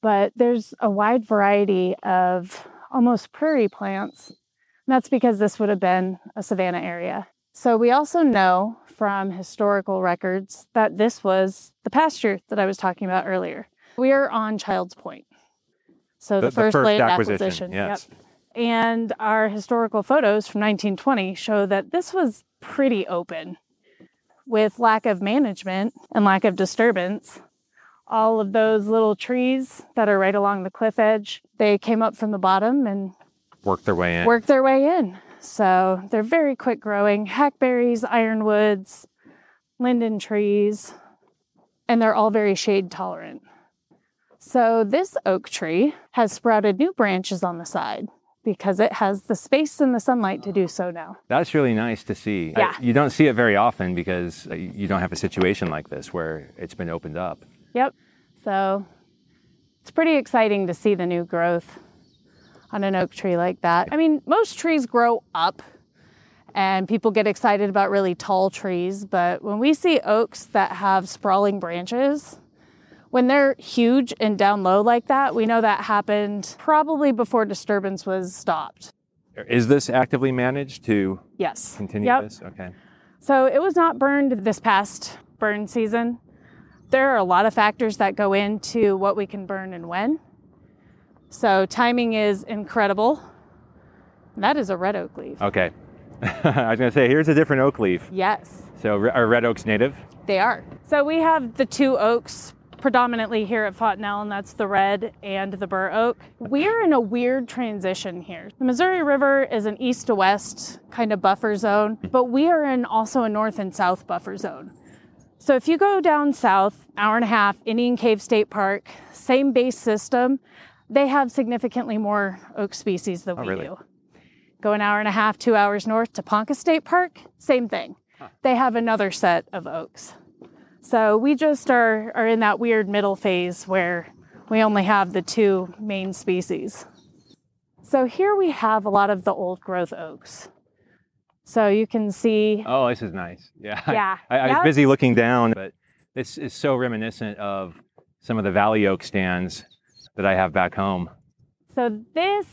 But there's a wide variety of almost prairie plants. And that's because this would have been a savanna area. So we also know from historical records that this was the pasture that I was talking about earlier. We are on Child's Point. So the, the first, first land acquisition. acquisition yes. Yep. And our historical photos from nineteen twenty show that this was pretty open. With lack of management and lack of disturbance, all of those little trees that are right along the cliff edge, they came up from the bottom and worked their way in. Worked their way in. So they're very quick growing. Hackberries, ironwoods, linden trees, and they're all very shade tolerant. So this oak tree has sprouted new branches on the side because it has the space and the sunlight to do so now. That's really nice to see. Yeah. I, you don't see it very often because you don't have a situation like this where it's been opened up. Yep. So it's pretty exciting to see the new growth on an oak tree like that. I mean, most trees grow up and people get excited about really tall trees. But when we see oaks that have sprawling branches, when they're huge and down low like that, we know that happened probably before disturbance was stopped. Is this actively managed to yes. continue yep. this? Okay. So it was not burned this past burn season. There are a lot of factors that go into what we can burn and when. So timing is incredible. That is a red oak leaf. Okay. I was going to say, here's a different oak leaf. Yes. So are red oaks native? They are. So we have the two oaks predominantly here at Fontenelle, and that's the red and the bur oak. We're in a weird transition here. The Missouri River is an east to west kind of buffer zone, but we are in also a north and south buffer zone. So if you go down south, hour and a half, Indian Cave State Park, same base system, they have significantly more oak species than oh, we really? do. Go an hour and a half, two hours north to Ponca State Park, same thing. Huh. They have another set of oaks. So we just are, are in that weird middle phase where we only have the two main species. So here we have a lot of the old growth oaks. So you can see... Oh, this is nice. Yeah. yeah. I, I was busy looking down, but this is so reminiscent of some of the valley oak stands that I have back home. So this,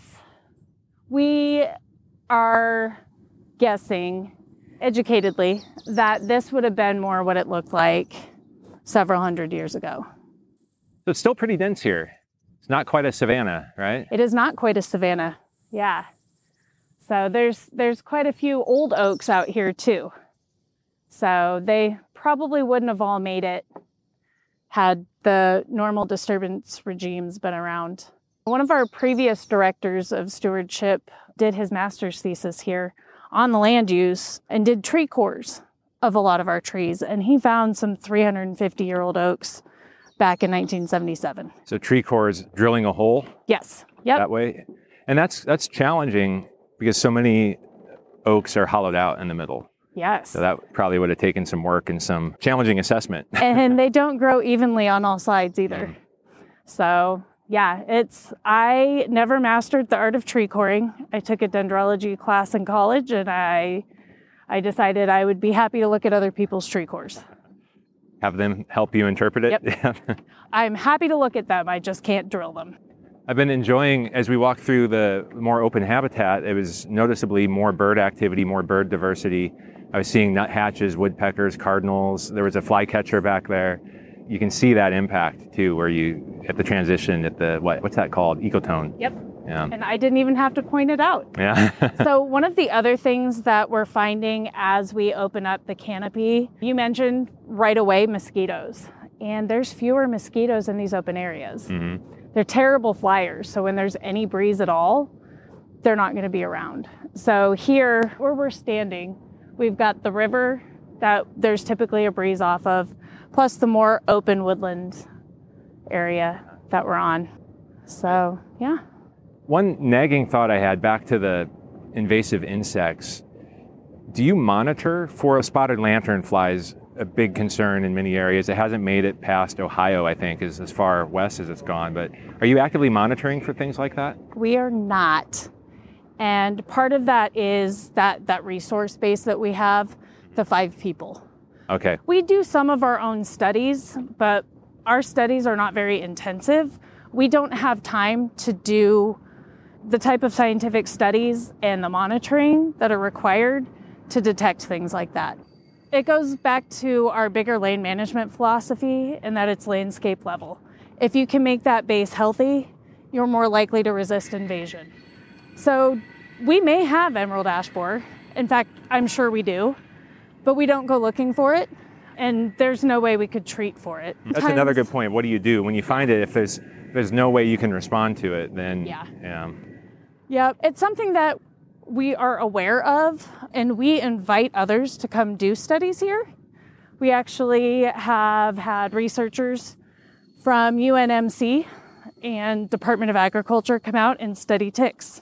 we are guessing, educatedly, that this would have been more what it looked like several hundred years ago. So it's still pretty dense here. It's not quite a savanna, right? It is not quite a savanna. Yeah. So there's there's quite a few old oaks out here too. So they probably wouldn't have all made it had the normal disturbance regimes been around. One of our previous directors of stewardship did his master's thesis here on the land use and did tree cores of a lot of our trees. And he found some three hundred fifty year old oaks back in nineteen seventy-seven. So tree cores, drilling a hole? Yes. Yep. That way. And that's that's challenging because so many oaks are hollowed out in the middle. Yes. So that probably would have taken some work and some challenging assessment. And they don't grow evenly on all sides either. Mm. So yeah, it's, I never mastered the art of tree coring. I took a dendrology class in college and I I decided I would be happy to look at other people's tree cores. Have them help you interpret it? Yep. I'm happy to look at them. I just can't drill them. I've been enjoying, as we walk through the more open habitat, it was noticeably more bird activity, more bird diversity. I was seeing nuthatches, woodpeckers, cardinals. There was a flycatcher back there. You can see that impact, too, where you, at the transition, at the, what what's that called? Ecotone. Yep. Yeah. And I didn't even have to point it out. Yeah. So one of the other things that we're finding as we open up the canopy, you mentioned right away mosquitoes. And there's fewer mosquitoes in these open areas. Mm-hmm. They're terrible flyers. So when there's any breeze at all, they're not going to be around. So here where we're standing, we've got the river that there's typically a breeze off of, plus the more open woodland area that we're on. So, yeah. One nagging thought I had back to the invasive insects. Do you monitor for spotted lanternflies? A big concern in many areas. It hasn't made it past Ohio, I think, is as far west as it's gone. But are you actively monitoring for things like that? We are not. And part of that is that, that resource base that we have, the five people. Okay. We do some of our own studies, but our studies are not very intensive. We don't have time to do the type of scientific studies and the monitoring that are required to detect things like that. It goes back to our bigger land management philosophy and that it's landscape level. If you can make that base healthy, you're more likely to resist invasion. So we may have emerald ash borer. In fact, I'm sure we do, but we don't go looking for it. And there's no way we could treat for it. That's Times, another good point. What do you do when you find it? If there's if there's no way you can respond to it, then yeah. Yeah. Yeah, it's something that we are aware of, and we invite others to come do studies here. We actually have had researchers from U N M C and Department of Agriculture come out and study ticks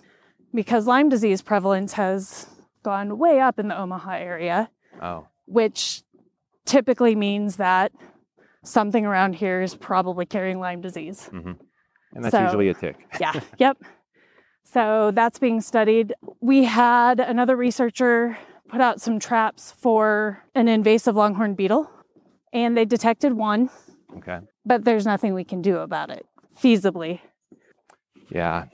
because Lyme disease prevalence has gone way up in the Omaha area, oh. which typically means that something around here is probably carrying Lyme disease. Mm-hmm. And that's so, usually a tick. Yeah, yep. So that's being studied. We had another researcher put out some traps for an invasive longhorn beetle, and they detected one. Okay. But there's nothing we can do about it, feasibly. Yeah.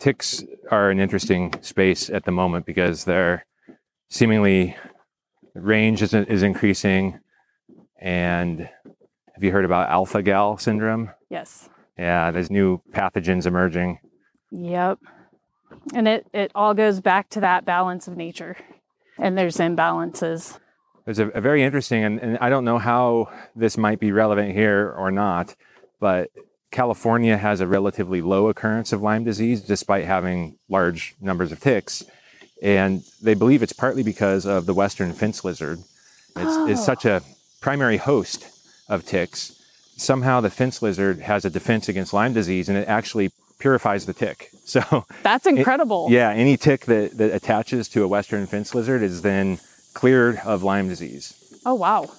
Ticks are an interesting space at the moment because their seemingly range is, is increasing. And have you heard about alpha-gal syndrome? Yes. Yeah, there's new pathogens emerging. Yep. And it, it all goes back to that balance of nature. And there's imbalances. There's a, a very interesting, and, and I don't know how this might be relevant here or not, but California has a relatively low occurrence of Lyme disease despite having large numbers of ticks. And they believe it's partly because of the western fence lizard. It's, oh. it's such a primary host of ticks. Somehow the fence lizard has a defense against Lyme disease, and it actually purifies the tick. So that's incredible. It, yeah, any tick that, that attaches to a western fence lizard is then cleared of Lyme disease. Oh, wow.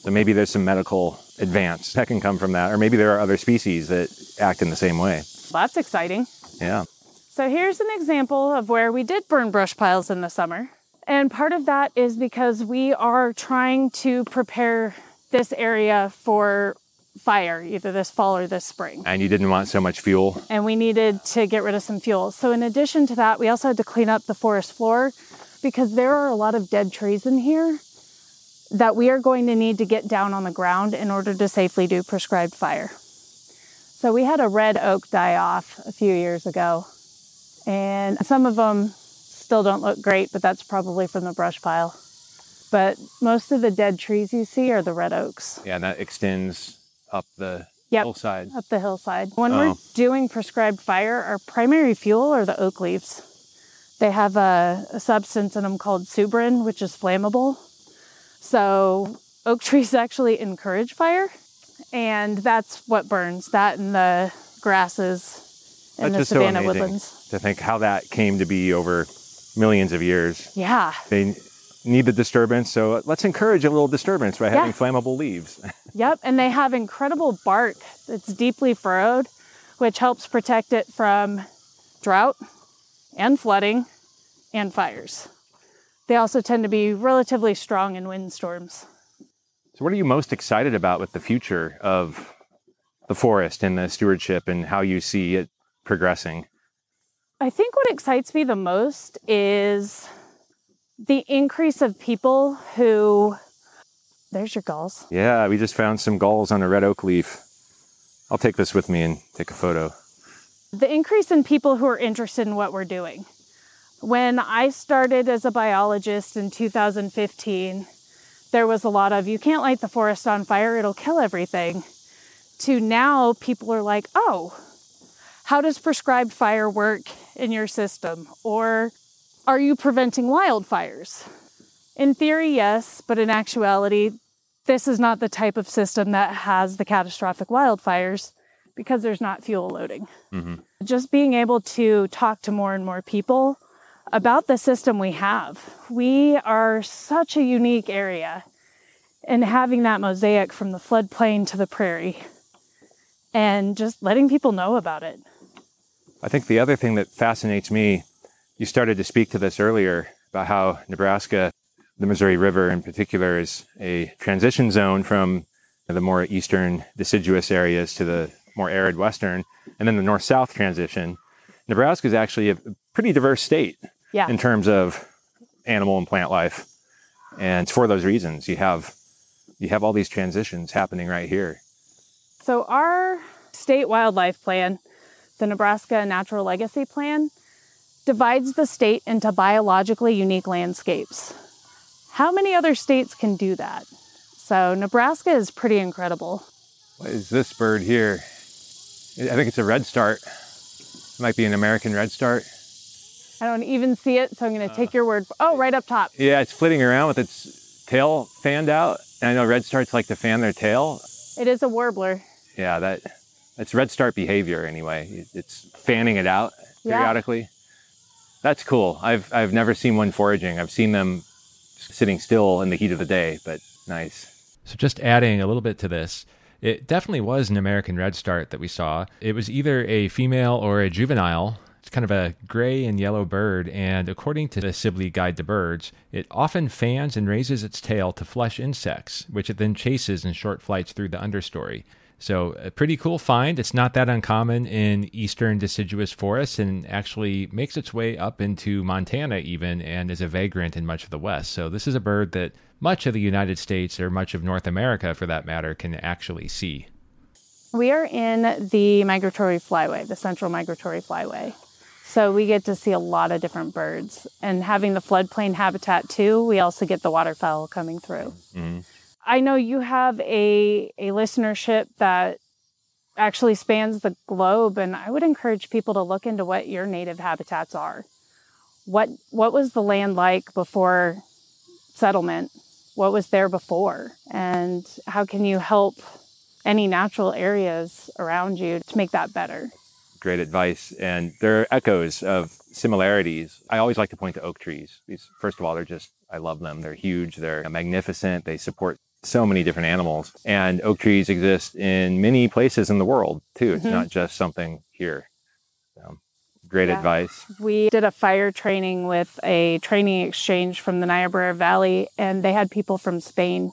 So maybe there's some medical advance that can come from that, or maybe there are other species that act in the same way. That's exciting. Yeah. So here's an example of where we did burn brush piles in the summer. And part of that is because we are trying to prepare this area for fire, either this fall or this spring. And you didn't want so much fuel. And we needed to get rid of some fuel. So in addition to that, we also had to clean up the forest floor because there are a lot of dead trees in here that we are going to need to get down on the ground in order to safely do prescribed fire. So we had a red oak die off a few years ago, and some of them still don't look great, but that's probably from the brush pile. But most of the dead trees you see are the red oaks. Yeah, and that extends up the yep, hillside. Up the hillside. When oh. we're doing prescribed fire, our primary fuel are the oak leaves. They have a, a substance in them called suberin, which is flammable. So oak trees actually encourage fire, and that's what burns. That and the grasses in that's the savannah so woodlands. To think how that came to be over millions of years. Yeah. They need the disturbance, so let's encourage a little disturbance by having yeah. flammable leaves. Yep, and they have incredible bark that's deeply furrowed, which helps protect it from drought and flooding and fires. They also tend to be relatively strong in windstorms. So what are you most excited about with the future of the forest and the stewardship and how you see it progressing? I think what excites me the most is the increase of people who, there's your gulls. Yeah, we just found some gulls on a red oak leaf. I'll take this with me and take a photo. The increase in people who are interested in what we're doing. When I started as a biologist in two thousand fifteen, there was a lot of, you can't light the forest on fire, it'll kill everything. To now, people are like, oh, how does prescribed fire work in your system? Or are you preventing wildfires? In theory, yes, but in actuality, this is not the type of system that has the catastrophic wildfires because there's not fuel loading. Mm-hmm. Just being able to talk to more and more people about the system we have. We are such a unique area, and having that mosaic from the floodplain to the prairie and just letting people know about it. I think the other thing that fascinates me, you started to speak to this earlier about how Nebraska, the Missouri River in particular, is a transition zone from the more eastern deciduous areas to the more arid western, and then the north-south transition. Nebraska is actually a pretty diverse state yeah. in terms of animal and plant life. And it's for those reasons. You have you have all these transitions happening right here. So our state wildlife plan, the Nebraska Natural Legacy Plan, divides the state into biologically unique landscapes. How many other states can do that? So Nebraska is pretty incredible. What is this bird here? I think it's a redstart. It might be an American redstart. I don't even see it, so I'm going to take uh, your word. Oh, right up top. Yeah, it's flitting around with its tail fanned out. And I know redstarts like to fan their tail. It is a warbler. Yeah, that that's redstart behavior anyway. It's fanning it out periodically. Yeah. That's cool. I've I've never seen one foraging. I've seen them sitting still in the heat of the day, but nice. So just adding a little bit to this, it definitely was an American redstart that we saw. It was either a female or a juvenile. It's kind of a gray and yellow bird, and according to the Sibley Guide to Birds, it often fans and raises its tail to flush insects, which it then chases in short flights through the understory. So a pretty cool find. It's not that uncommon in eastern deciduous forests, and actually makes its way up into Montana even, and is a vagrant in much of the West. So this is a bird that much of the United States, or much of North America for that matter, can actually see. We are in the migratory flyway, the central migratory flyway. So we get to see a lot of different birds. And having the floodplain habitat too, we also get the waterfowl coming through. Mm-hmm. I know you have a, a listenership that actually spans the globe, and I would encourage people to look into what your native habitats are. What what was the land like before settlement? What was there before? And how can you help any natural areas around you to make that better? Great advice. And there are echoes of similarities. I always like to point to oak trees. First of all, they're just, I love them. They're huge. They're magnificent. They support so many different animals. And oak trees exist in many places in the world, too. It's mm-hmm. not just something here. So, great yeah. advice. We did a fire training with a training exchange from the Niobrara Valley, and they had people from Spain,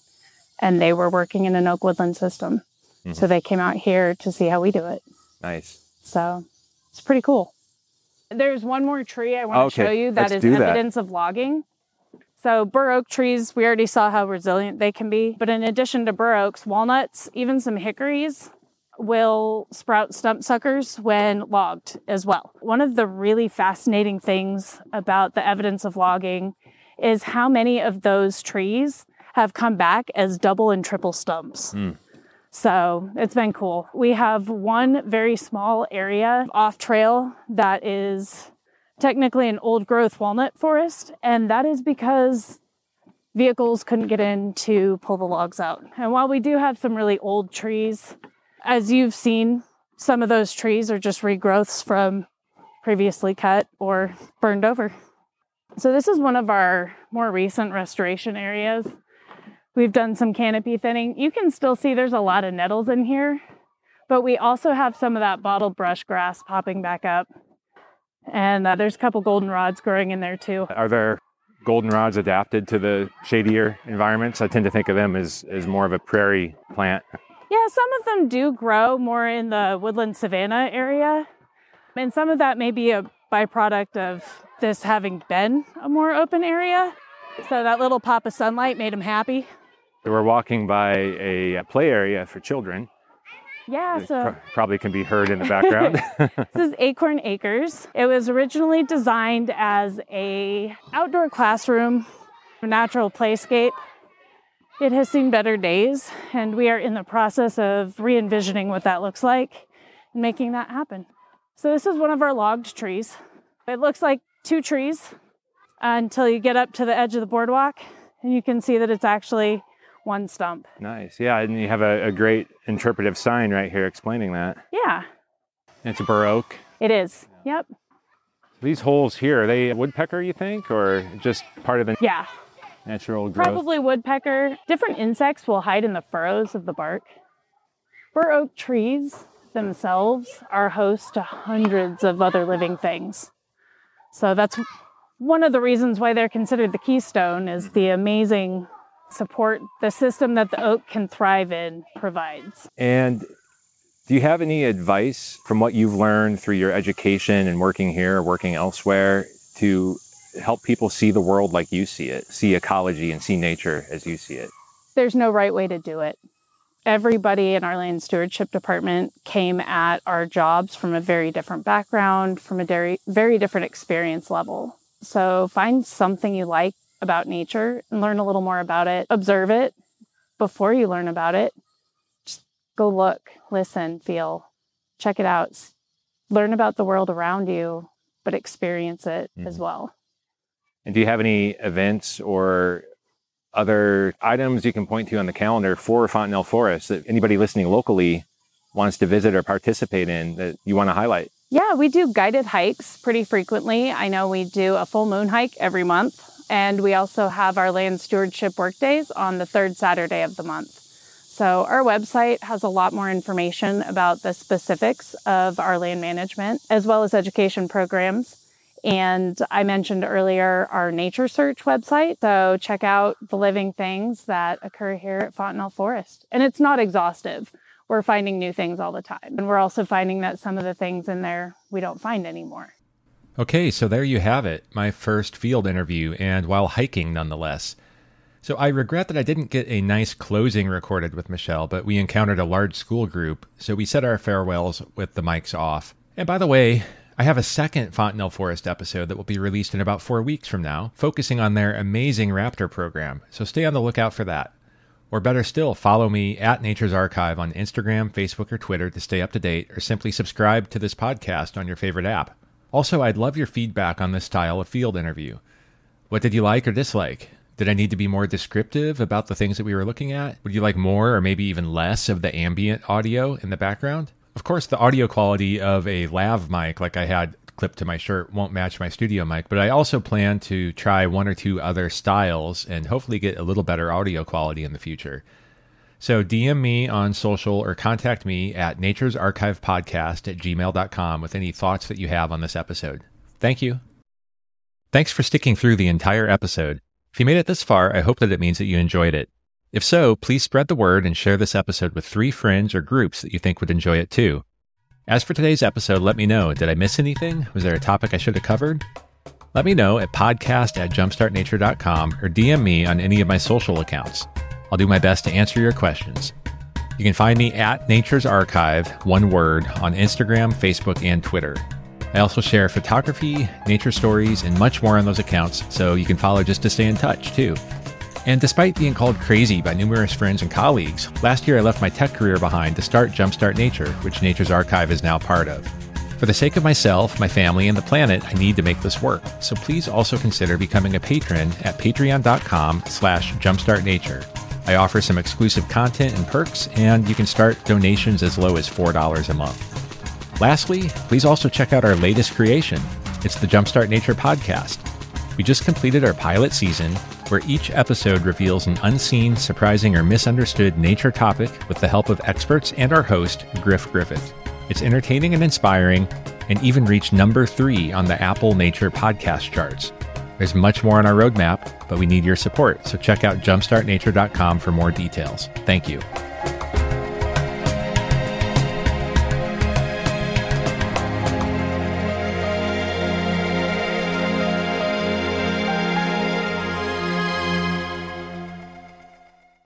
and they were working in an oak woodland system. Mm-hmm. So they came out here to see how we do it. Nice. So it's pretty cool. There's one more tree I want okay. to show you that Let's is evidence that. of logging. So bur oak trees, we already saw how resilient they can be. But in addition to bur oaks, walnuts, even some hickories will sprout stump suckers when logged as well. One of the really fascinating things about the evidence of logging is how many of those trees have come back as double and triple stumps. Mm. So it's been cool. We have one very small area off trail that is technically an old growth walnut forest. And that is because vehicles couldn't get in to pull the logs out. And while we do have some really old trees, as you've seen, some of those trees are just regrowths from previously cut or burned over. So this is one of our more recent restoration areas. We've done some canopy thinning. You can still see there's a lot of nettles in here, but we also have some of that bottle brush grass popping back up. And uh, there's a couple goldenrods growing in there too. Are there goldenrods adapted to the shadier environments? I tend to think of them as, as more of a prairie plant. Yeah, some of them do grow more in the woodland savanna area. And some of that may be a byproduct of this having been a more open area. So that little pop of sunlight made them happy. So we're walking by a play area for children. Yeah, so... Pro- probably can be heard in the background. This is Acorn Acres. It was originally designed as an outdoor classroom, a natural playscape. It has seen better days, and we are in the process of re-envisioning what that looks like and making that happen. So this is one of our logged trees. It looks like two trees until you get up to the edge of the boardwalk, and you can see that it's actually one stump. Nice. Yeah, and you have a, a great interpretive sign right here explaining that. Yeah. And it's a bur oak. It is. Yep. These holes here, are they woodpecker, you think, or just part of the yeah. natural growth? Probably woodpecker. Different insects will hide in the furrows of the bark. Bur oak trees themselves are host to hundreds of other living things. So that's one of the reasons why they're considered the keystone, is the amazing support the system that the oak can thrive in provides. And do you have any advice from what you've learned through your education and working here or working elsewhere to help people see the world like you see it, see ecology and see nature as you see it? There's no right way to do it. Everybody in our land stewardship department came at our jobs from a very different background, from a very different experience level. So find something you like about nature and learn a little more about it. Observe it before you learn about it. Just go look, listen, feel, check it out. Learn about the world around you, but experience it mm-hmm. as well. And do you have any events or other items you can point to on the calendar for Fontenelle Forest that anybody listening locally wants to visit or participate in that you want to highlight? Yeah, we do guided hikes pretty frequently. I know we do a full moon hike every month, and we also have our land stewardship work days on the third Saturday of the month. So our website has a lot more information about the specifics of our land management, as well as education programs. And I mentioned earlier our Nature Search website. So check out the living things that occur here at Fontenelle Forest. And it's not exhaustive. We're finding new things all the time. And we're also finding that some of the things in there we don't find anymore. Okay, so there you have it, my first field interview, and while hiking nonetheless. So I regret that I didn't get a nice closing recorded with Michelle, but we encountered a large school group, so we said our farewells with the mics off. And by the way, I have a second Fontenelle Forest episode that will be released in about four weeks from now, focusing on their amazing raptor program, so stay on the lookout for that. Or better still, follow me at Nature's Archive on Instagram, Facebook, or Twitter to stay up to date, or simply subscribe to this podcast on your favorite app. Also, I'd love your feedback on this style of field interview. What did you like or dislike? Did I need to be more descriptive about the things that we were looking at? Would you like more or maybe even less of the ambient audio in the background? Of course, the audio quality of a lav mic like I had clipped to my shirt won't match my studio mic, but I also plan to try one or two other styles and hopefully get a little better audio quality in the future. So D M me on social or contact me at naturesarchivepodcast at gmail dot com with any thoughts that you have on this episode. Thank you. Thanks for sticking through the entire episode. If you made it this far, I hope that it means that you enjoyed it. If so, please spread the word and share this episode with three friends or groups that you think would enjoy it too. As for today's episode, let me know. Did I miss anything? Was there a topic I should have covered? Let me know at podcast at jumpstart nature dot com or D M me on any of my social accounts. I'll do my best to answer your questions. You can find me at Nature's Archive, one word, on Instagram, Facebook, and Twitter. I also share photography, nature stories, and much more on those accounts, so you can follow just to stay in touch, too. And despite being called crazy by numerous friends and colleagues, last year I left my tech career behind to start Jumpstart Nature, which Nature's Archive is now part of. For the sake of myself, my family, and the planet, I need to make this work. So please also consider becoming a patron at patreon.com slash jumpstartnature. I offer some exclusive content and perks, and you can start donations as low as four dollars a month. Lastly, please also check out our latest creation. It's the Jumpstart Nature podcast. We just completed our pilot season, where each episode reveals an unseen, surprising, or misunderstood nature topic with the help of experts and our host, Griff Griffith. It's entertaining and inspiring, and even reached number three on the Apple Nature podcast charts. There's much more on our roadmap, but we need your support, so check out jumpstart nature dot com for more details. Thank you.